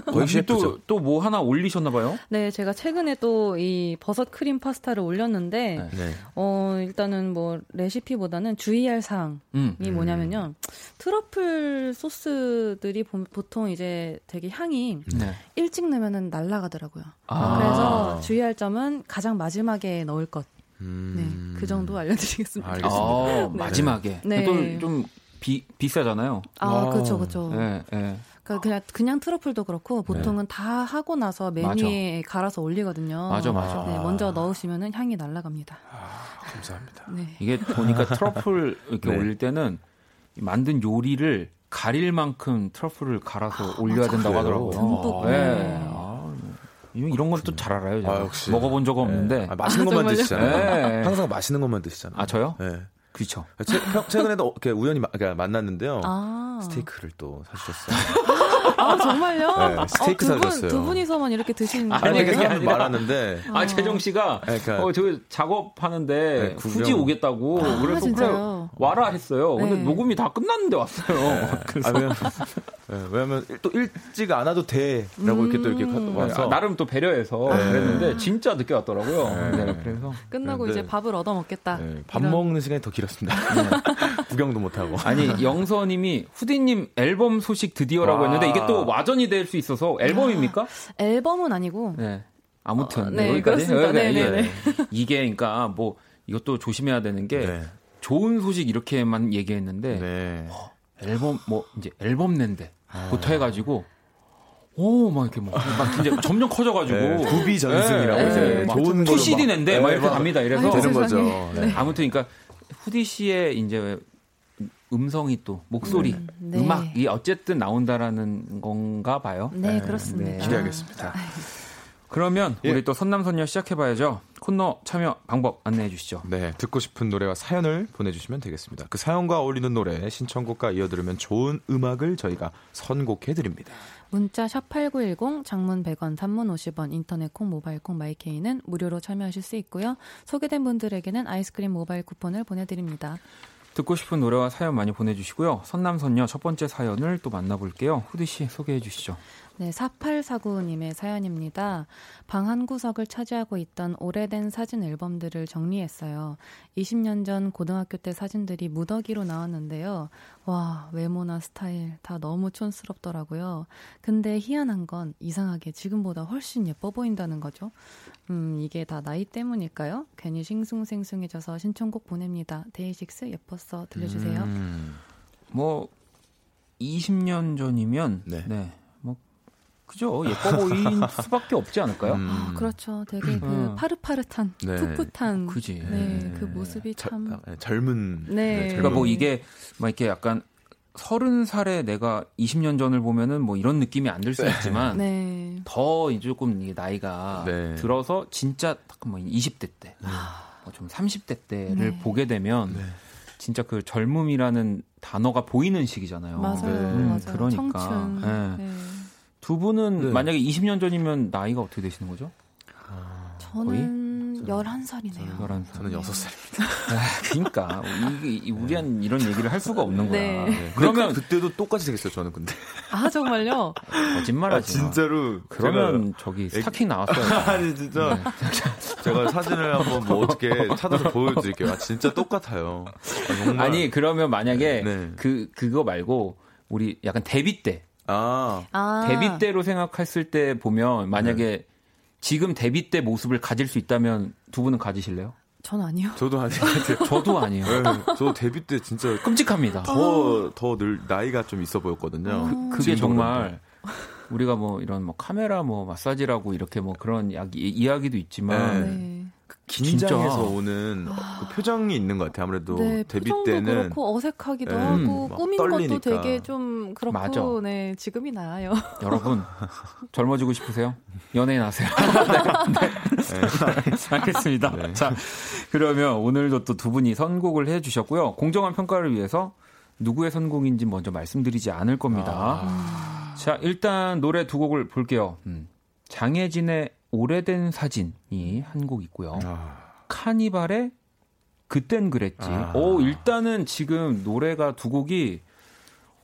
거의 셰프죠. 또 뭐 하나 올리셨나봐요? 네, 제가 최근에 또 이 버섯 크림 파스타를 올렸는데 네. 어, 일단은 뭐 레시피보다는 주의할 사항이 음. 뭐냐면요. 트러플 소스들이 보통 이제 되게 향이 네. 일찍 넣으면 날아가더라고요. 아. 그래서 주의할 점은 가장 마지막에 넣을 것. 음... 네, 그 정도 알려드리겠습니다. 아, 마지막에. 네. 또 좀 비 비싸잖아요. 아, 그렇죠, 그렇죠. 네, 네. 그러니까 그냥 그냥 트러플도 그렇고 보통은 네. 다 하고 나서 메뉴에 맞아. 갈아서 올리거든요. 맞아, 맞아. 네, 먼저 넣으시면은 향이 날아갑니다. 아, 감사합니다. 네. 이게 보니까 트러플 이렇게 네. 올릴 때는 만든 요리를 가릴 만큼 트러플을 갈아서 아, 올려야 맞아. 된다고 하더라고요. 듬뿍. 이런 건 또 잘 알아요. 아, 역시. 먹어본 적 없는데 네. 아, 맛있는 것만 아, 드시잖아요. 네. 항상 맛있는 것만 드시잖아요. 아 저요? 네, 그렇죠. 최, 최근에도 우연히 마, 만났는데요. 아. 스테이크를 또 사주셨어요. 아 정말요? 네, 스테이크 어, 두 분, 사주셨어요. 두 분이서만 이렇게 드시는 아니, 아니 그게 아니라 말았는데. 아 재정 씨가 그러니까, 어, 저 작업하는데 네, 후지 오겠다고 아, 그래서 그래 와라 했어요. 네. 근데 녹음이 다 끝났는데 왔어요. 네. 그래서 아, 왜냐면, 네, 왜냐면 또 일찍 안 와도 돼라고 음. 이렇게 또 이렇게 와서 아, 나름 또 배려해서 네. 그랬는데 진짜 늦게 왔더라고요. 네. 네. 그래서 끝나고 이제 밥을 얻어 먹겠다. 네. 밥 이런. 먹는 시간이 더 길었습니다. 구경도 못 하고. 아니 영서님이 후디님 앨범 소식 드디어라고 와. 했는데 이게 또 와전이 될 수 있어서 앨범입니까? 아, 앨범은 아니고. 네. 아무튼 어, 네, 여기까지. 그렇습니다. 네, 네, 네. 이게 그러니까 뭐 이것도 조심해야 되는 게 네. 좋은 소식 이렇게만 얘기했는데 네. 어, 앨범 뭐 이제 앨범 낸데 부터 해가지고. 오, 막 이렇게 막, 막 이제 점점 커져가지고 네, 구비 전승이라고 네, 이제 네, 좋은 걸로 투시디 낸데 막 이렇게 갑니다. 이래서 아니, 되는 거죠. 네. 아무튼 그러니까 후디 씨의 이제 음성이 또 목소리, 음, 네. 음악이 어쨌든 나온다라는 건가 봐요. 네, 네. 그렇습니다. 네. 기대하겠습니다. 그러면 예. 우리 또 선남선녀 시작해봐야죠. 코너 참여 방법 안내해 주시죠. 네, 듣고 싶은 노래와 사연을 보내주시면 되겠습니다. 그 사연과 어울리는 노래, 신청곡과 이어들으면 좋은 음악을 저희가 선곡해드립니다. 문자 샵팔구일공, 장문 백 원, 단문 오십 원, 인터넷 콩, 모바일 콩, 마이케이는 무료로 참여하실 수 있고요. 소개된 분들에게는 아이스크림 모바일 쿠폰을 보내드립니다. 듣고 싶은 노래와 사연 많이 보내주시고요. 선남선녀 첫 번째 사연을 또 만나볼게요. 후디 씨 소개해 주시죠. 네, 사팔사구 님의 사연입니다. 방 한 구석을 차지하고 있던 오래된 사진 앨범들을 정리했어요. 이십 년 전 고등학교 때 사진들이 무더기로 나왔는데요. 와, 외모나 스타일 다 너무 촌스럽더라고요. 근데 희한한 건 이상하게 지금보다 훨씬 예뻐 보인다는 거죠. 음, 이게 다 나이 때문일까요? 괜히 싱숭생숭해져서 신청곡 보냅니다. 데이식스 예뻤어 들려주세요. 음, 뭐 이십 년 전이면 네. 네. 그죠? 예뻐 보인 수밖에 없지 않을까요? 음. 아, 그렇죠. 되게 그 파릇파릇한, 네. 풋풋한, 그지. 네, 그 모습이 자, 참 젊은. 네. 그러니까 뭐 이게 막 이렇게 약간 서른 살에 내가 이십 년 전을 보면은 뭐 이런 느낌이 안 들 수 있지만 네. 더 이제 조금 이게 나이가 네. 들어서 진짜 뭐 이십 대 때, 뭐 좀 삼십 대 때를 네. 보게 되면. 네. 진짜 그 젊음이라는 단어가 보이는 시기잖아요. 맞아요. 네. 음, 맞아요. 그러니까. 청춘. 네. 네. 두 분은 네. 만약에 이십 년 전이면 나이가 어떻게 되시는 거죠? 아, 저는 거의? 열한 살이네요. 열한 살. 저는 여섯 살입니다. 아, 그러니까 이게 우리한 네. 이런 얘기를 할 수가 없는 거야. 네. 네. 그러면 그때도 똑같이 생겼어요. 저는 근데. 아 정말요? 거짓말하지 마. 아, 진짜로. 그러면 저기 스타킹 나왔어요. 아니 진짜. 네. 제가 사진을 한번 뭐 어떻게 찾아서 보여드릴게요. 아, 진짜 똑같아요. 아, 정말. 아니 그러면 만약에 네. 그 그거 말고 우리 약간 데뷔 때. 아. 데뷔 때로 생각했을 때 보면 만약에 네. 지금 데뷔 때 모습을 가질 수 있다면 두 분은 가지실래요? 전 아니요. 저도 아니에요. 저도 아니에요. 네, 저도 데뷔 때 진짜 끔찍합니다. 더 더 늘 나이가 좀 있어 보였거든요. 그, 그게 정말 우리가 뭐 이런 뭐 카메라 뭐 마사지라고 이렇게 뭐 그런 이야기, 이야기도 있지만 네. 긴장해서 진짜. 오는 그 표정이 있는 것 같아요. 아무래도 네, 데뷔 때는 그렇고 어색하기도 네, 하고 꾸민 떨리니까. 것도 되게 좀 그렇고 맞아. 네, 지금이 나아요. 여러분 젊어지고 싶으세요? 연예인 하세요. 네, 네. 네. 알겠습니다. 네. 자 그러면 오늘도 또 두 분이 선곡을 해주셨고요. 공정한 평가를 위해서 누구의 선곡인지 먼저 말씀드리지 않을 겁니다. 아. 자 일단 노래 두 곡을 볼게요. 음. 장혜진의 오래된 사진이 한 곡 있고요. 아. 카니발의 그땐 그랬지. 아. 오, 일단은 지금 노래가 두 곡이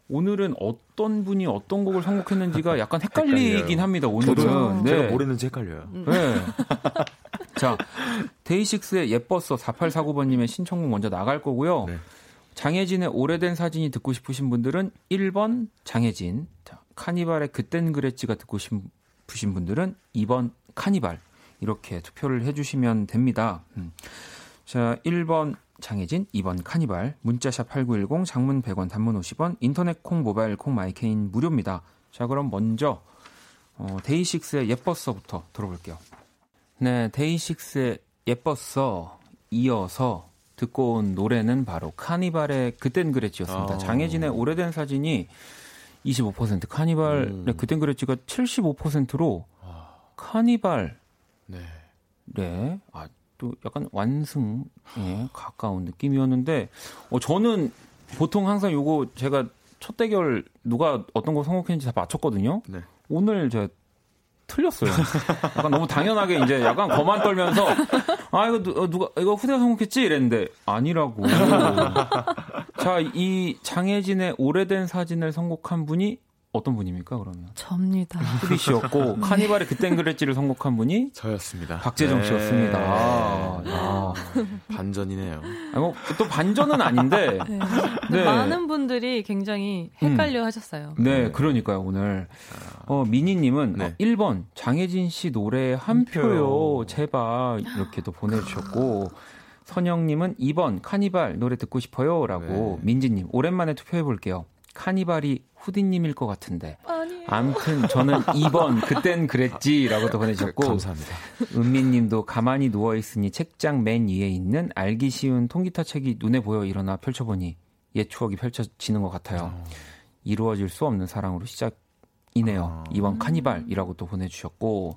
오늘은 어떤 분이 어떤 곡을 선곡했는지가 약간 헷갈리긴 헷갈려요. 합니다. 오늘은. 네. 제가 모르는지 헷갈려요. 네. 자, 데이식스의 예뻤어 사팔사구 번님의 신청곡 먼저 나갈 거고요. 네. 장혜진의 오래된 사진이 듣고 싶으신 분들은 일 번 장혜진. 자, 카니발의 그땐 그랬지가 듣고 싶은 푸신 분들은 이 번 카니발 이렇게 투표를 해주시면 됩니다. 음. 자, 일 번 장혜진, 이 번 카니발, 문자샵 팔구일공, 장문 백 원, 단문 오십 원, 인터넷 콩, 모바일 콩, 마이케인 무료입니다. 자, 그럼 먼저 어, 데이식스의 예뻤어부터 들어볼게요. 네, 데이식스의 예뻤어 이어서 듣고 온 노래는 바로 카니발의 그땐 그랬지였습니다. 아. 장혜진의 오래된 사진이 이십오 퍼센트, 카니발의 음. 그땐 그랬지가 칠십오 퍼센트로 와. 카니발 네. 네. 아, 또 약간 완승에 예, 가까운 느낌이었는데 어, 저는 보통 항상 요거 제가 첫 대결 누가 어떤 거 선곡했는지 다 맞췄거든요. 네. 오늘 제가 틀렸어요. 약간 너무 당연하게 이제 약간 거만 떨면서 아 이거 누, 누가 이거 후대가 선곡했지 이랬는데 아니라고. 자, 이 장혜진의 오래된 사진을 선곡한 분이 어떤 분입니까? 그러면 접니다. 후디 씨였고 네. 카니발의 그땐 그랬지를 선곡한 분이 저였습니다. 박재정 네. 씨였습니다. 아, 아. 반전이네요. 아니, 뭐, 또 반전은 아닌데 네. 네. 많은 분들이 굉장히 헷갈려 음. 하셨어요. 네, 그러니까요. 오늘 어, 미니님은 네. 어, 일 번 장혜진 씨 노래 한, 한 표요 제발 이렇게 또 보내주셨고 선영님은 이 번 카니발 노래 듣고 싶어요라고 네. 민지님 오랜만에 투표해 볼게요. 카니발이 후디님일 것 같은데. 아니에요. 아무튼 저는 이 번 그땐 그랬지라고 또 보내주셨고 감사합니다. 은미님도 가만히 누워있으니 책장 맨 위에 있는 알기 쉬운 통기타 책이 눈에 보여 일어나 펼쳐보니 옛 추억이 펼쳐지는 것 같아요. 어. 이루어질 수 없는 사랑으로 시작이네요. 어. 이 번 카니발이라고 또 보내주셨고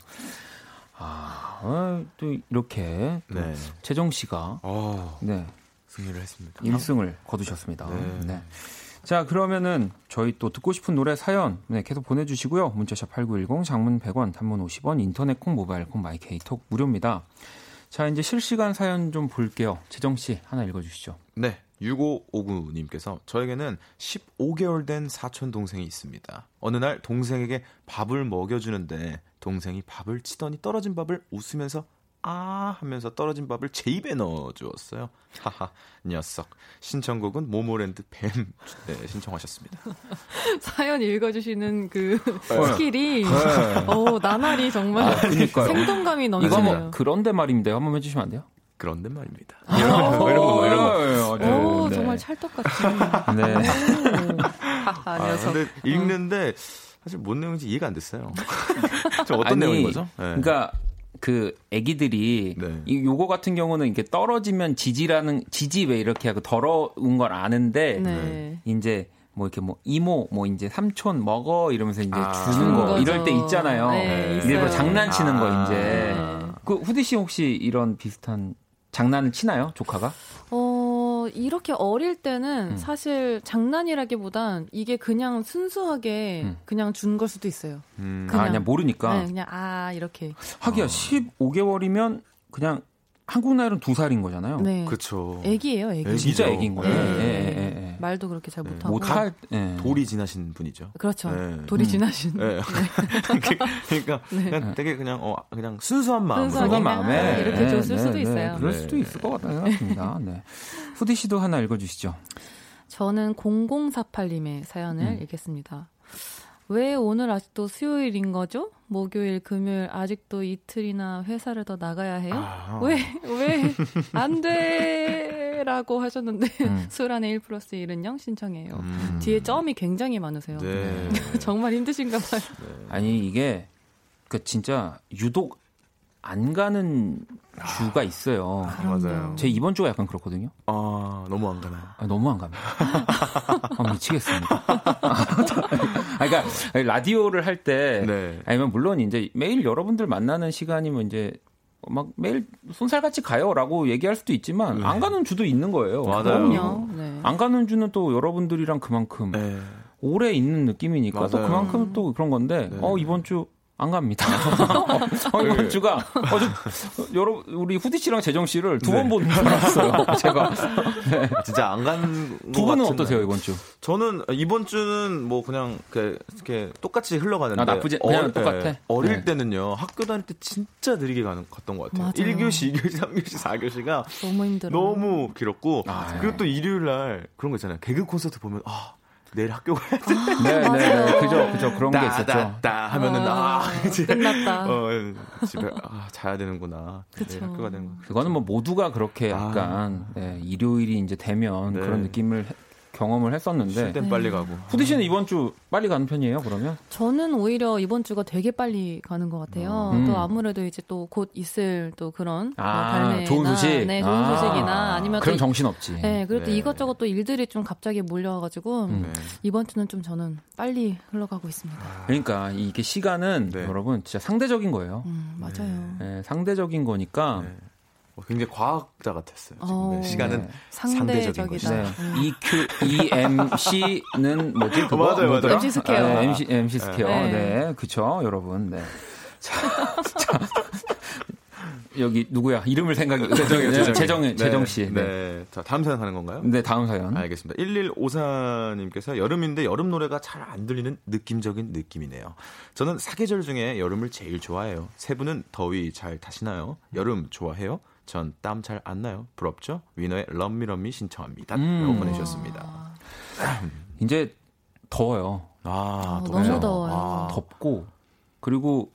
아, 또 이렇게 또 네. 재정 씨가 어. 네. 승리를 했습니다. 일 승을 거두셨습니다. 네. 네. 자 그러면은 저희 또 듣고 싶은 노래 사연 네, 계속 보내주시고요. 문자샵 팔구일공, 장문 백 원, 단문 오십 원, 인터넷 콩, 모바일 콩, 마이케이톡 무료입니다. 자 이제 실시간 사연 좀 볼게요. 재정 씨 하나 읽어주시죠. 네, 육오오구 님께서 저에게는 십오 개월 된 사촌 동생이 있습니다. 어느 날 동생에게 밥을 먹여주는데 동생이 밥을 치더니 떨어진 밥을 웃으면서 아 하면서 떨어진 밥을 제 입에 넣어주었어요. 하하 녀석. 신청곡은 모모랜드 뱀 네, 신청하셨습니다. 사연 읽어주시는 그 스킬이 어, 나날이 정말 아, 생동감이 넘치네요. 이거 뭐 그런데 말인데요. 한번 해주시면 안 돼요? 그런데 말입니다. 아, 이런 거 이런 거. 오, 네. 오 네. 정말 찰떡같이. 네. 하하 녀석. 아, 근데 읽는데 사실 뭔 내용인지 이해가 안 됐어요. 저 어떤 아니, 내용인 거죠? 네. 그러니까. 그 아기들이 네. 이 요거 같은 경우는 이렇게 떨어지면 지지라는 지지 왜 이렇게 하고 더러운 걸 아는데 네. 이제 뭐 이렇게 뭐 이모 뭐 이제 삼촌 먹어 이러면서 이제 아, 주는 거 거죠. 이럴 때 있잖아요. 네, 일부러 장난치는 아, 거 이제 네. 그 후디 씨 혹시 이런 비슷한 장난을 치나요 조카가? 어 이렇게 어릴 때는 음. 사실 장난이라기보단 이게 그냥 순수하게 음. 그냥 준 걸 수도 있어요. 음. 그냥. 아 그냥 모르니까. 네, 그냥 아 이렇게. 하기야 어. 십오 개월이면 그냥 한국 나이로는 두 살인 거잖아요. 네. 그렇죠. 애기예요, 애기. 진짜 애기인 거예요. 네. 네. 네. 네. 네. 말도 그렇게 잘 네. 못하고. 못할 네. 돌이 지나신 분이죠. 그렇죠. 네. 돌이 음. 지나신. 네. 네. 그러니까 네. 그냥 되게 그냥 어 그냥 순수한 마음으로. 순수한 마음에 네. 이렇게 줬을 네. 수도 네. 있어요. 네. 그럴 수도 네. 있을 것 같아요. 맞습니다. 네. 후디 씨도 하나 읽어주시죠. 저는 공공사팔 님의 사연을 음. 읽겠습니다. 왜 오늘 아직도 수요일인 거죠? 목요일, 금요일 아직도 이틀이나 회사를 더 나가야 해요? 아, 어. 왜? 왜? 안 돼! 라고 하셨는데 음. 수란의 일 플러스 일은 영 신청해요. 음. 뒤에 점이 굉장히 많으세요. 네. 정말 힘드신가 봐요. 네. 아니 이게 그 진짜 유독 안 가는 아, 주가 있어요. 아, 맞아요. 제 이번 주가 약간 그렇거든요. 아, 너무 안 가나요? 아, 너무 안 갑니다. 아, 미치겠습니다. 아, 그러니까 라디오를 할 때, 네. 아니면 물론 이제 매일 여러분들 만나는 시간이면 이제 막 매일 손살같이 가요라고 얘기할 수도 있지만 네. 안 가는 주도 있는 거예요. 맞아요. 네. 안 가는 주는 또 여러분들이랑 그만큼 네. 오래 있는 느낌이니까 맞아요. 또 그만큼 또 그런 건데 네. 어 이번 주 안 갑니다. 어, 이번 네. 주가 어, 저, 여러 우리 후디 씨랑 재정 씨를 두 번 본 줄 네. 알았어요. 제가 네. 진짜 안 간 두 분은 어떠세요 이번 주? 저는 이번 주는 뭐 그냥 이렇게 똑같이 흘러가는데 아, 나쁘지 그냥 어릴, 똑같아. 네. 어릴 네. 때는요 학교 다닐 때 진짜 느리게 가는 갔던 것 같아요. 맞아요. 일 교시, 이 교시, 삼 교시, 사 교시가 너무 힘들어. 너무 길었고 아, 그리고 네. 또 일요일 날 그런 거 있잖아요. 개그 콘서트 보면 아. 내일 학교 가야 돼. 아, 네, 맞아요. 네, 그죠, 그죠. 그런 따, 게 있었죠. 따, 따 하면은 아, 아 이제 끝났다. 어, 집에 아, 자야 되는구나. 내일 학교가 되는 거. 그거는 뭐 모두가 그렇게 약간 아. 네, 일요일이 이제 되면 네. 그런 느낌을 경험을 했었는데. 쉴 땐 빨리 가고. 후디 씨는 이번 주 빨리 가는 편이에요, 그러면? 저는 오히려 이번 주가 되게 빨리 가는 것 같아요. 음. 또 아무래도 이제 또 곧 있을 또 그런 아, 발매나 좋은 소식, 네, 좋은 아. 소식이나 아니면 그럼 정신 없지. 네, 그리고 네. 또 이것저것 또 일들이 좀 갑자기 몰려와가지고 네. 이번 주는 좀 저는 빨리 흘러가고 있습니다. 그러니까 이게 시간은 네. 여러분 진짜 상대적인 거예요. 음, 맞아요. 네, 상대적인 거니까. 네. 굉장히 과학자 같았어요. 어, 시간은 네. 상대적인 것이죠. 네. 이엠씨는 뭐지? 그거? 맞아요, 맞아요. 뭐더라? 엠씨 스퀘어. 아, 엠씨, 엠씨 스퀘어. 네, 네. 그쵸, 여러분. 네. 자, 자, 여기 누구야? 이름을 생각이. 재정이요, 재정. 재정, 재정씨. 네. 네. 네. 자, 다음 사연 하는 건가요? 네, 다음 사연. 알겠습니다. 일일오사 님께서 여름인데 여름 노래가 잘 안 들리는 느낌적인 느낌이네요. 저는 사계절 중에 여름을 제일 좋아해요. 세 분은 더위 잘 타시나요? 여름 좋아해요? 전 땀 잘 안 나요. 부럽죠? 위너의 럼미럼미 신청합니다. 음. 보내주셨습니다. 이제 더워요. 아, 아 너무 더워요. 아. 덥고 그리고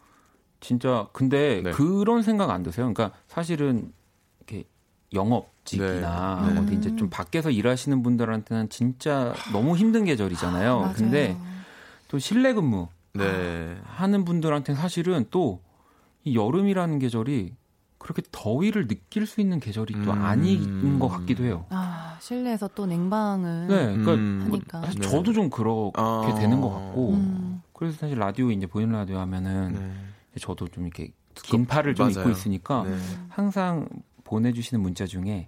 진짜 근데 네. 그런 생각 안 드세요? 그러니까 사실은 이렇게 영업직이나 네. 네. 어디 이제 좀 밖에서 일하시는 분들한테는 진짜 너무 힘든 계절이잖아요. 아, 근데 또 실내 근무 네. 하는 분들한테는 사실은 또 이 여름이라는 계절이 그렇게 더위를 느낄 수 있는 계절이 음. 또 아닌 것 같기도 해요. 아, 실내에서 또 냉방을 네, 그러니까 음. 하니까. 사실 네. 저도 좀 그렇게 아. 되는 것 같고 음. 그래서 사실 라디오 이제 보이는 라디오 하면은 네. 저도 좀 이렇게 긴 팔을 좀 맞아요. 입고 있으니까 네. 항상 보내주시는 문자 중에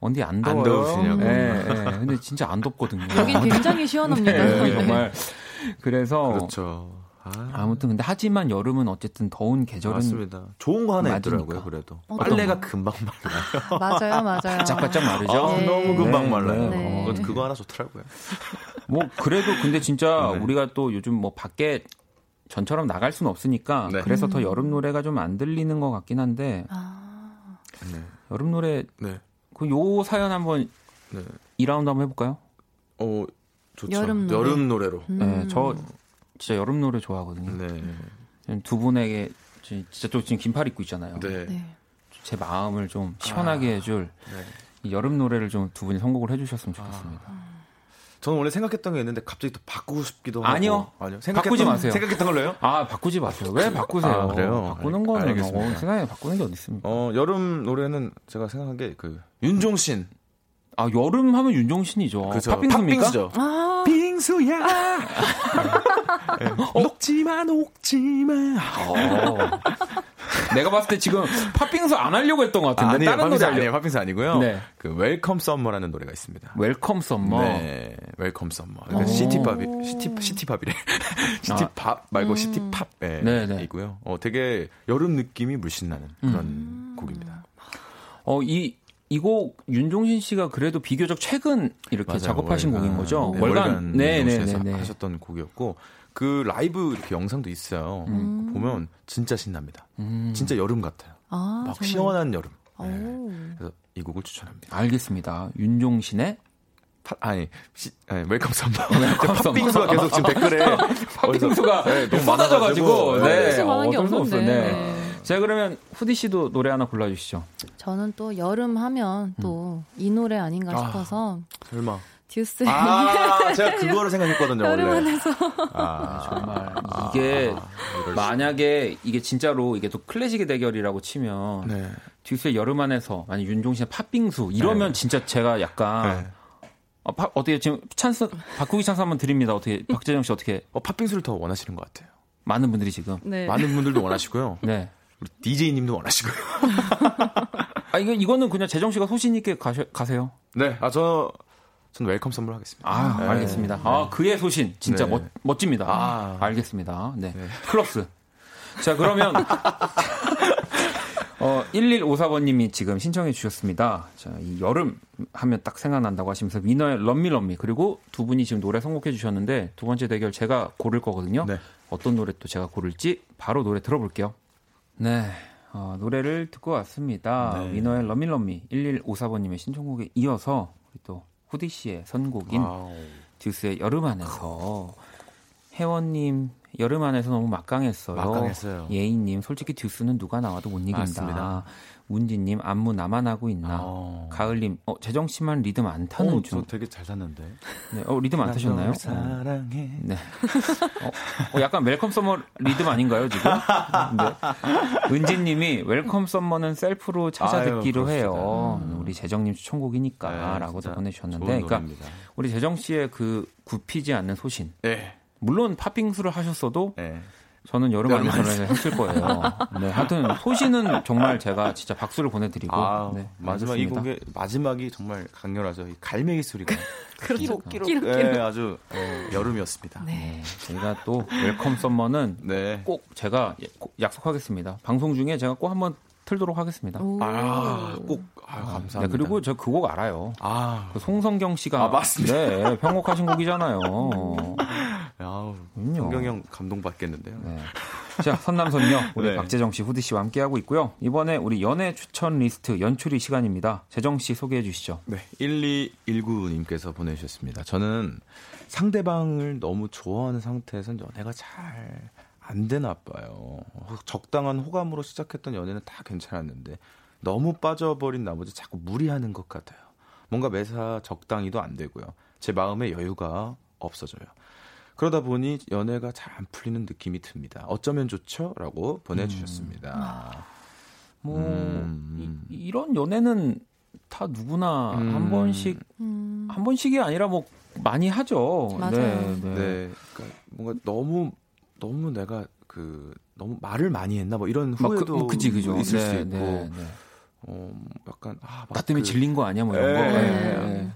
언니 안 더워요? 안 더우시냐고. 네, 네. 근데 진짜 안 덥거든요. 여긴 굉장히 시원합니다. 네, 네. 정말 그래서 그렇죠. 아무튼 근데 하지만 여름은 어쨌든 더운 계절은 맞습니다. 좋은 거 하나 맞으니까. 있더라고요. 그래도 빨래가 금방 말라요. 맞아요, 맞아요. 바짝바짝 마르죠. 아, 네. 너무 금방 네, 말라요. 네. 어, 그거 하나 좋더라고요. 뭐 그래도 근데 진짜 네. 우리가 또 요즘 뭐 밖에 전처럼 나갈 수는 없으니까 네. 그래서 음. 더 여름 노래가 좀 안 들리는 것 같긴 한데 아. 네. 여름 노래 네. 그 요 사연 한번 네. 이 라운드 한번 해볼까요? 어 좋죠. 여름, 노래. 여름 노래로. 음. 네, 저 진짜 여름 노래 좋아하거든요. 네. 두 분에게 진짜 또 지금 긴팔 입고 있잖아요. 네. 네. 제 마음을 좀 시원하게 아, 해줄 네. 이 여름 노래를 좀 두 분이 선곡을 해주셨으면 좋겠습니다. 아. 저는 원래 생각했던 게 있는데 갑자기 또 바꾸고 싶기도 하고. 아니요, 아니요. 바꾸지 마세요. 생각했던 걸로요? 아 바꾸지 마세요. 왜 바꾸세요? 아, 그래요. 바꾸는 거는 알겠습니다. 세상에 바꾸는 게 어디 있습니까? 어 여름 노래는 제가 생각한 게 그 윤종신. 아 여름 하면 윤종신이죠. 그렇죠. 팥빙수입니까? 팥빙수죠. 아~ 빙수야. 어? 녹지마 녹지마. 내가 봤을 때 지금 팥빙수 안 하려고 했던 것 같은데. 아니요, 다른 노래 아니에요. 팥빙수 아니고요. 네. 그 웰컴 썸머라는 노래가 있습니다. 웰컴 썸머. 네. 웰컴 썸머. 그러니까 시티팝이 시티 시티팝이래. 시티팝 아. 말고 음. 시티팝. 네, 네네. 이고요. 어 되게 여름 느낌이 물씬 나는 그런 음. 곡입니다. 어 이 이 곡 윤종신 씨가 그래도 비교적 최근 이렇게 맞아요. 작업하신 월간, 곡인 거죠. 네, 월간 네네네 네, 하셨던 곡이었고 그 라이브 이렇게 영상도 있어요. 음. 보면 진짜 신납니다. 음. 진짜 여름 같아요. 아, 막 정말. 시원한 여름. 네. 그래서 이 곡을 추천합니다. 알겠습니다. 윤종신의 파, 아니, 시, 아니 웰컴 썸머. 팥빙수가 계속 지금 댓글에 팥빙수가 네, 너무 많아져가지고 네, 어쩔 수 없었네. 없었네. 네. 자 그러면 후디 씨도 노래 하나 골라주시죠. 저는 또 여름 하면 또 이 음. 노래 아닌가 싶어서. 아, 설마. 듀스. 아, 제가 그거를 생각했거든요. 여름안에서. 아, 정말 이게 아, 만약에 이게 진짜로 이게 또 클래식의 대결이라고 치면 네. 듀스의 여름안에서 아니 윤종신의 팥빙수 이러면 네. 진짜 제가 약간. 네. 어, 파, 어떻게 지금 찬스 바꾸기 찬스 한번 드립니다. 어떻게 박재정 씨 어떻게? 어, 팥빙수를 더 원하시는 것 같아요. 많은 분들이 지금. 네. 많은 분들도 원하시고요. 네. 우리 디제이님도 원하시고요. 아 이거 이거는 그냥 재정 씨가 소신 있게 가셔, 가세요. 네. 아 저 저는 웰컴 선물하겠습니다. 아 네. 알겠습니다. 아 그의 소신 진짜 네. 멋 멋집니다. 아 알겠습니다. 네. 네. 플러스. 자 그러면 어, 천백오십사 번님이 지금 신청해 주셨습니다. 자, 이 여름 하면 딱 생각난다고 하시면서 위너의 럼미 럼미 그리고 두 분이 지금 노래 선곡해 주셨는데 두 번째 대결 제가 고를 거거든요. 네. 어떤 노래 또 제가 고를지 바로 노래 들어볼게요. 네, 어, 노래를 듣고 왔습니다. 네. 위너의 럼미 럼미 천백오십사 번님의 신청곡에 이어서 우리 또 후디 씨의 선곡인 아우. 듀스의 여름 안에서 혜원님 여름 안에서 너무 막강했어요. 막강했어요. 예인님, 솔직히 듀스는 누가 나와도 못 이긴다. 맞습니다. 문진님, 안무 나만 하고 있나. 어. 가을님, 어, 재정씨만 리듬 안 타는 오, 중. 저 되게 잘 탔는데. 네, 어, 리듬 안 타셨나요? 사랑해. 네. 어, 어, 약간 웰컴 서머 리듬 아닌가요, 지금? 네. 은진님이 웰컴 서머는 셀프로 찾아 듣기로 해요. 음. 우리 재정님 추천곡이니까. 네, 라고도 보내주셨는데. 그러니까 노래입니다. 우리 재정씨의 그 굽히지 않는 소신. 네. 물론 팥빙수를 하셨어도 네. 저는 여름 안에서는 했을 거예요. 네, 하여튼 소신은 정말 제가 진짜 박수를 보내드리고 아, 네, 마지막 이 곡의 마지막이 정말 강렬하죠. 이 갈매기 소리가 끼룩끼룩 끼룩, 네, 아주 네, 여름이었습니다. 네, 저희가 또 웰컴 썸머는 네. 꼭 제가 약속하겠습니다. 방송 중에 제가 꼭 한번 틀도록 하겠습니다. 아, 꼭 아, 감사합니다. 네, 그리고 저 그 곡 알아요. 아, 그 송성경 씨가 아, 맞습니다. 네, 편곡하신 곡이잖아요. 야, 성경이 형 감동받겠는데요. 네. 자, 선남선녀 우리 네. 박재정 씨, 후디 씨와 함께하고 있고요. 이번에 우리 연애 추천 리스트 연출이 시간입니다. 재정 씨 소개해 주시죠. 네, 천이백십구 님께서 보내주셨습니다. 저는 상대방을 너무 좋아하는 상태에서는 연애가 잘 안 되나 봐요. 적당한 호감으로 시작했던 연애는 다 괜찮았는데 너무 빠져버린 나머지 자꾸 무리하는 것 같아요. 뭔가 매사 적당히도 안 되고요. 제 마음의 여유가 없어져요. 그러다 보니 연애가 잘 안 풀리는 느낌이 듭니다. 어쩌면 좋죠? 라고 보내주셨습니다. 음. 뭐 음. 이, 이런 연애는 다 누구나 음. 한 번씩 음. 한 번씩이 아니라 뭐 많이 하죠. 맞아요. 네, 네. 네, 그러니까 뭔가 너무 너무 내가 그 너무 말을 많이 했나 뭐 이런 후회도 그, 그치, 그죠. 있을 네, 수 있고 네, 네. 어, 약간 아, 나 때문에 그, 질린 거 아니야 뭐 이런 네, 거. 네, 네.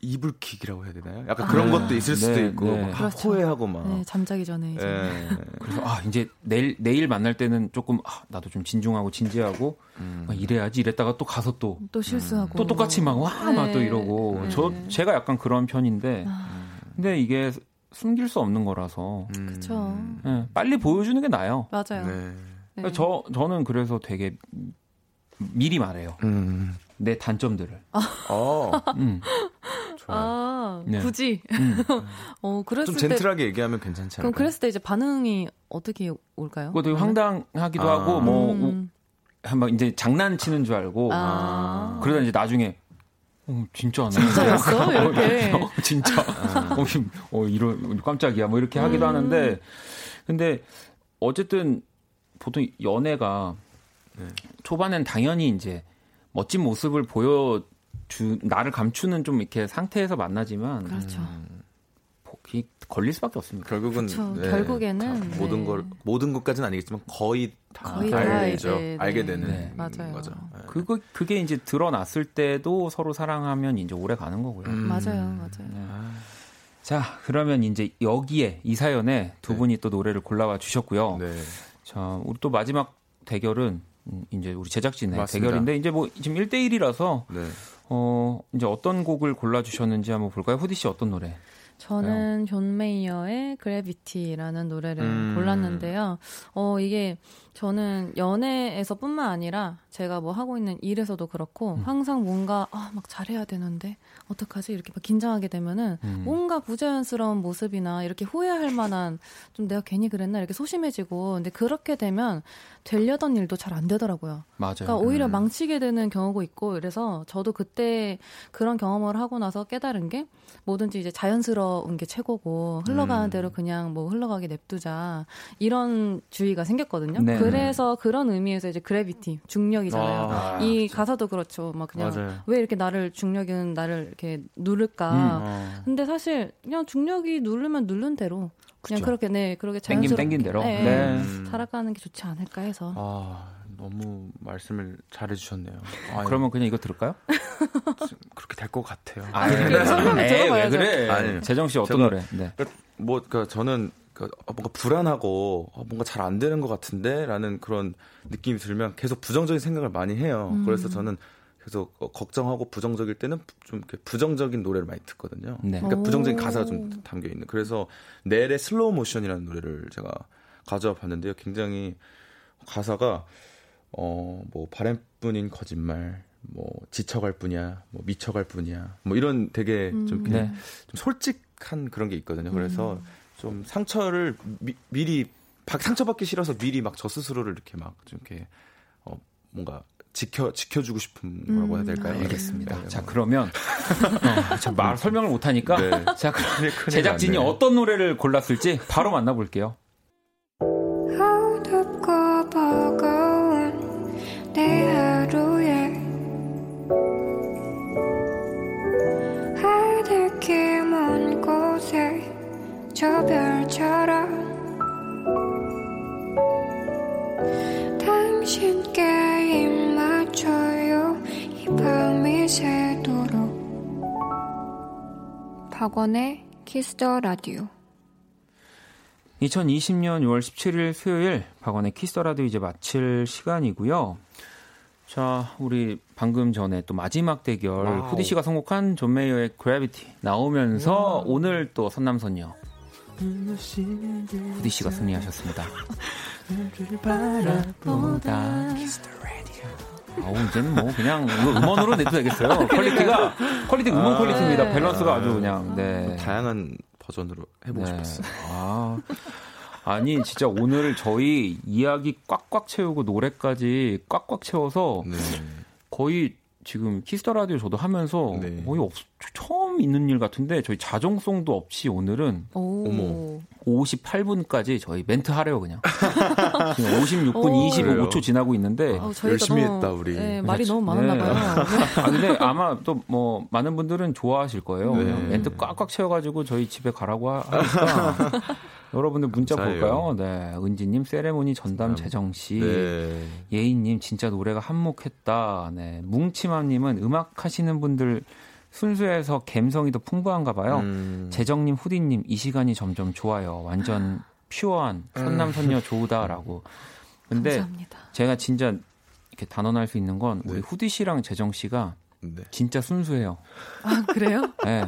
이불킥이라고 해야 되나요? 약간 그런 아, 것도 있을 네, 수도 있고 네. 막 그렇죠. 호해하고 막 네, 잠자기 전에 이제 네. 그래서 아 이제 내일 내일 만날 때는 조금 아, 나도 좀 진중하고 진지하고 음. 막 이래야지 이랬다가 또 가서 또 또 실수하고 음. 또 똑같이 막 와 막 또 네. 이러고 네. 저 제가 약간 그런 편인데 아. 근데 이게 숨길 수 없는 거라서 음. 그렇죠. 네, 빨리 보여주는 게 나아요. 맞아요. 네. 네. 저 저는 그래서 되게 미리 말해요. 음. 내 단점들을. 아. 음. 아, 네. 굳이. 음. 어, 그랬을 좀 젠틀하게 때, 얘기하면 괜찮지 않을까요? 그럼 그랬을 때 이제 반응이 어떻게 올까요? 그것도 황당하기도 아. 하고, 뭐, 음. 막 이제 장난치는 줄 알고, 아. 그러다 이제 나중에, 어, 진짜네. 진짜였어? 이렇게. 어, 진짜. 어, 어, 이런, 깜짝이야. 뭐 이렇게 하기도 음. 하는데, 근데 어쨌든 보통 연애가 네. 초반엔 당연히 이제 멋진 모습을 보여 주, 나를 감추는 좀 이렇게 상태에서 만나지만 그렇죠. 음, 복이 걸릴 수밖에 없습니다. 결국은 그렇죠. 네, 결국에는 네. 모든 걸 모든 것까지는 아니겠지만 거의 다, 거의 다 알죠. 네, 알게 네. 되는 네. 맞아요. 거죠. 네. 그거 그게 이제 드러났을 때도 서로 사랑하면 이제 오래 가는 거고요. 음. 맞아요, 맞아요. 네. 자, 그러면 이제 여기에 이 사연에 두 네. 분이 또 노래를 골라와 주셨고요. 네. 자, 우리 또 마지막 대결은 이제 우리 제작진의 맞습니다. 대결인데 이제 뭐 지금 일 대 일이라서. 네. 어 이제 어떤 곡을 골라주셨는지 한번 볼까요? 후디 씨 어떤 노래? 저는 존 메이어의 그래비티라는 노래를 음. 골랐는데요. 어 이게 저는 연애에서 뿐만 아니라 제가 뭐 하고 있는 일에서도 그렇고 음. 항상 뭔가 아, 막 잘해야 되는데 어떡하지? 이렇게 막 긴장하게 되면은 음. 뭔가 부자연스러운 모습이나 이렇게 후회할 만한 좀 내가 괜히 그랬나 이렇게 소심해지고 근데 그렇게 되면 되려던 일도 잘 안 되더라고요. 맞아요. 그러니까 오히려 음. 망치게 되는 경우도 있고 그래서 저도 그때 그런 경험을 하고 나서 깨달은 게 뭐든지 이제 자연스러운 게 최고고 흘러가는 음. 대로 그냥 뭐 흘러가게 냅두자 이런 주의가 생겼거든요. 네. 그래서 그런 의미에서 이제 그래비티 중력이잖아요. 아, 이 그렇죠. 가사도 그렇죠. 막 그냥 맞아요. 왜 이렇게 나를 중력은 나를 이렇게 누를까. 음, 어. 근데 사실 그냥 중력이 누르면 누른 대로 그냥 그렇죠. 그렇게 네 그렇게 자연스럽게 땡긴, 땡긴 대로 네, 네. 음. 살아가는 게 좋지 않을까 해서. 아 너무 말씀을 잘해주셨네요. 아, 그러면 그냥 이거 들을까요? 그렇게 될 것 같아요. 아, 네. 네. 설명을 들어봐야죠. 왜 그래? 재정 씨 어떤 노래? 네. 뭐 그러니까 저는. 뭔가 불안하고 뭔가 잘 안 되는 것 같은데라는 그런 느낌이 들면 계속 부정적인 생각을 많이 해요. 음. 그래서 저는 계속 걱정하고 부정적일 때는 좀 이렇게 부정적인 노래를 많이 듣거든요. 네. 그러니까 부정적인 가사가 좀 담겨 있는. 그래서 넬의 슬로우 모션이라는 노래를 제가 가져와 봤는데요. 굉장히 가사가 어 뭐 바람뿐인 거짓말, 뭐 지쳐갈 뿐이야, 뭐 미쳐갈 뿐이야, 뭐 이런 되게 좀, 음. 네. 좀 솔직한 그런 게 있거든요. 그래서 음. 좀 상처를 미, 미리 상처받기 싫어서 미리 막 저 스스로를 이렇게 막 좀 이렇게 어, 뭔가 지켜 지켜주고 싶은 거라고 음, 해야 될까요? 알겠습니다. 네, 자 뭐. 그러면 어, 자, 말 설명을 못 하니까 네. 자 그럼 제작진이 어떤 노래를 골랐을지 바로 만나볼게요. 어둡고 버거운 내 하루에 하늘길 먼 곳에 저 별처럼 당신께 입 맞춰요 이 밤이 새도록 박원의 키스 더 라디오 이천이십 년 유월 십칠일 수요일 박원의 키스 더 라디오 이제 마칠 시간이고요. 자, 우리 방금 전에 또 마지막 대결 와우. 후디 씨가 선곡한 존 메이어의 그래비티 나오면서 와우. 오늘 또 선남선녀 후디 씨가 승리하셨습니다. 아우 이제는 뭐 그냥 음원으로 내도 되겠어요. 퀄리티가 퀄리티 음원 아, 퀄리티입니다. 네. 밸런스가 아주 그냥 네 뭐 다양한 버전으로 해보고 네. 싶었어요. 아, 아니 진짜 오늘 저희 이야기 꽉꽉 채우고 노래까지 꽉꽉 채워서 네. 거의 지금 키스더 라디오 저도 하면서 네. 거의 없, 처음 있는 일 같은데 저희 자정송도 없이 오늘은 오. 오십팔 분까지 저희 멘트 하래요 그냥. 지금 오십육 분 이십오 초 지나고 있는데 아, 열심히 너무, 했다 우리. 네, 말이 그래서, 너무 많았나 봐요. 네. 아, 근데 아마 또 뭐 많은 분들은 좋아하실 거예요. 네. 멘트 꽉꽉 채워가지고 저희 집에 가라고 하니까 여러분들 문자 감사해요. 볼까요? 네, 은지님 세레모니 전담 재정 씨, 네. 예인님 진짜 노래가 한몫했다. 네, 뭉치맘님은 음악 하시는 분들 순수해서 감성이 더 풍부한가 봐요. 음. 재정님, 후디님 이 시간이 점점 좋아요. 완전 퓨어한 선남선녀 좋다라고. 근데 감사합니다. 제가 진짜 이렇게 단언할 수 있는 건 우리 네. 후디 씨랑 재정 씨가 네. 진짜 순수해요. 아 그래요? 네,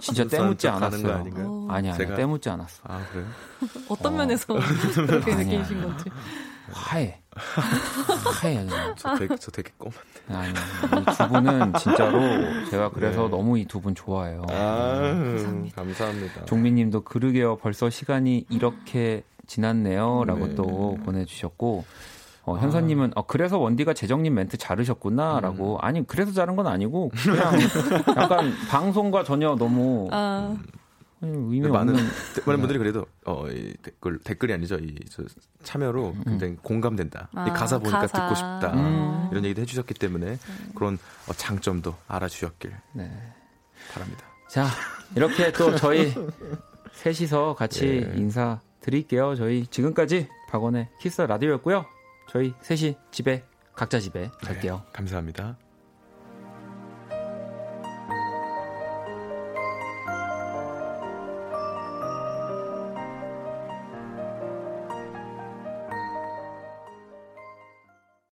진짜 때묻지 않았어요. 아니 아니 때묻지 않았어. 아 그래요? 어떤 어... 면에서 그렇게 느끼신 건지. 화해. 화해. 저 되게, 저 되게 꼬만데. 아니, 이 두 분은 진짜로 제가 그래서 네. 너무 이 두 분 좋아해요. 아, 네. 감사합니다. 감사합니다. 종민님도 그러게요. 벌써 시간이 이렇게 지났네요라고 네. 또 보내주셨고. 어, 현서님은 어, 그래서 원디가 재정님 멘트 자르셨구나라고 음. 아니 그래서 자른 건 아니고 그냥 약간 방송과 전혀 너무 아. 의미 많은 없는... 많은 분들이 그래도 어, 이 댓글 댓글이 아니죠 이 저, 참여로 음. 굉장히 공감된다 아, 이 가사 보니까 가사. 듣고 싶다 음. 이런 얘기도 해주셨기 때문에 그런 어, 장점도 알아주셨길 네. 바랍니다. 자 이렇게 또 저희 셋이서 같이 예. 인사 드릴게요. 저희 지금까지 박원의 키스 라디오였고요. 저희 셋이 집에 각자 집에 갈게요. 네, 감사합니다.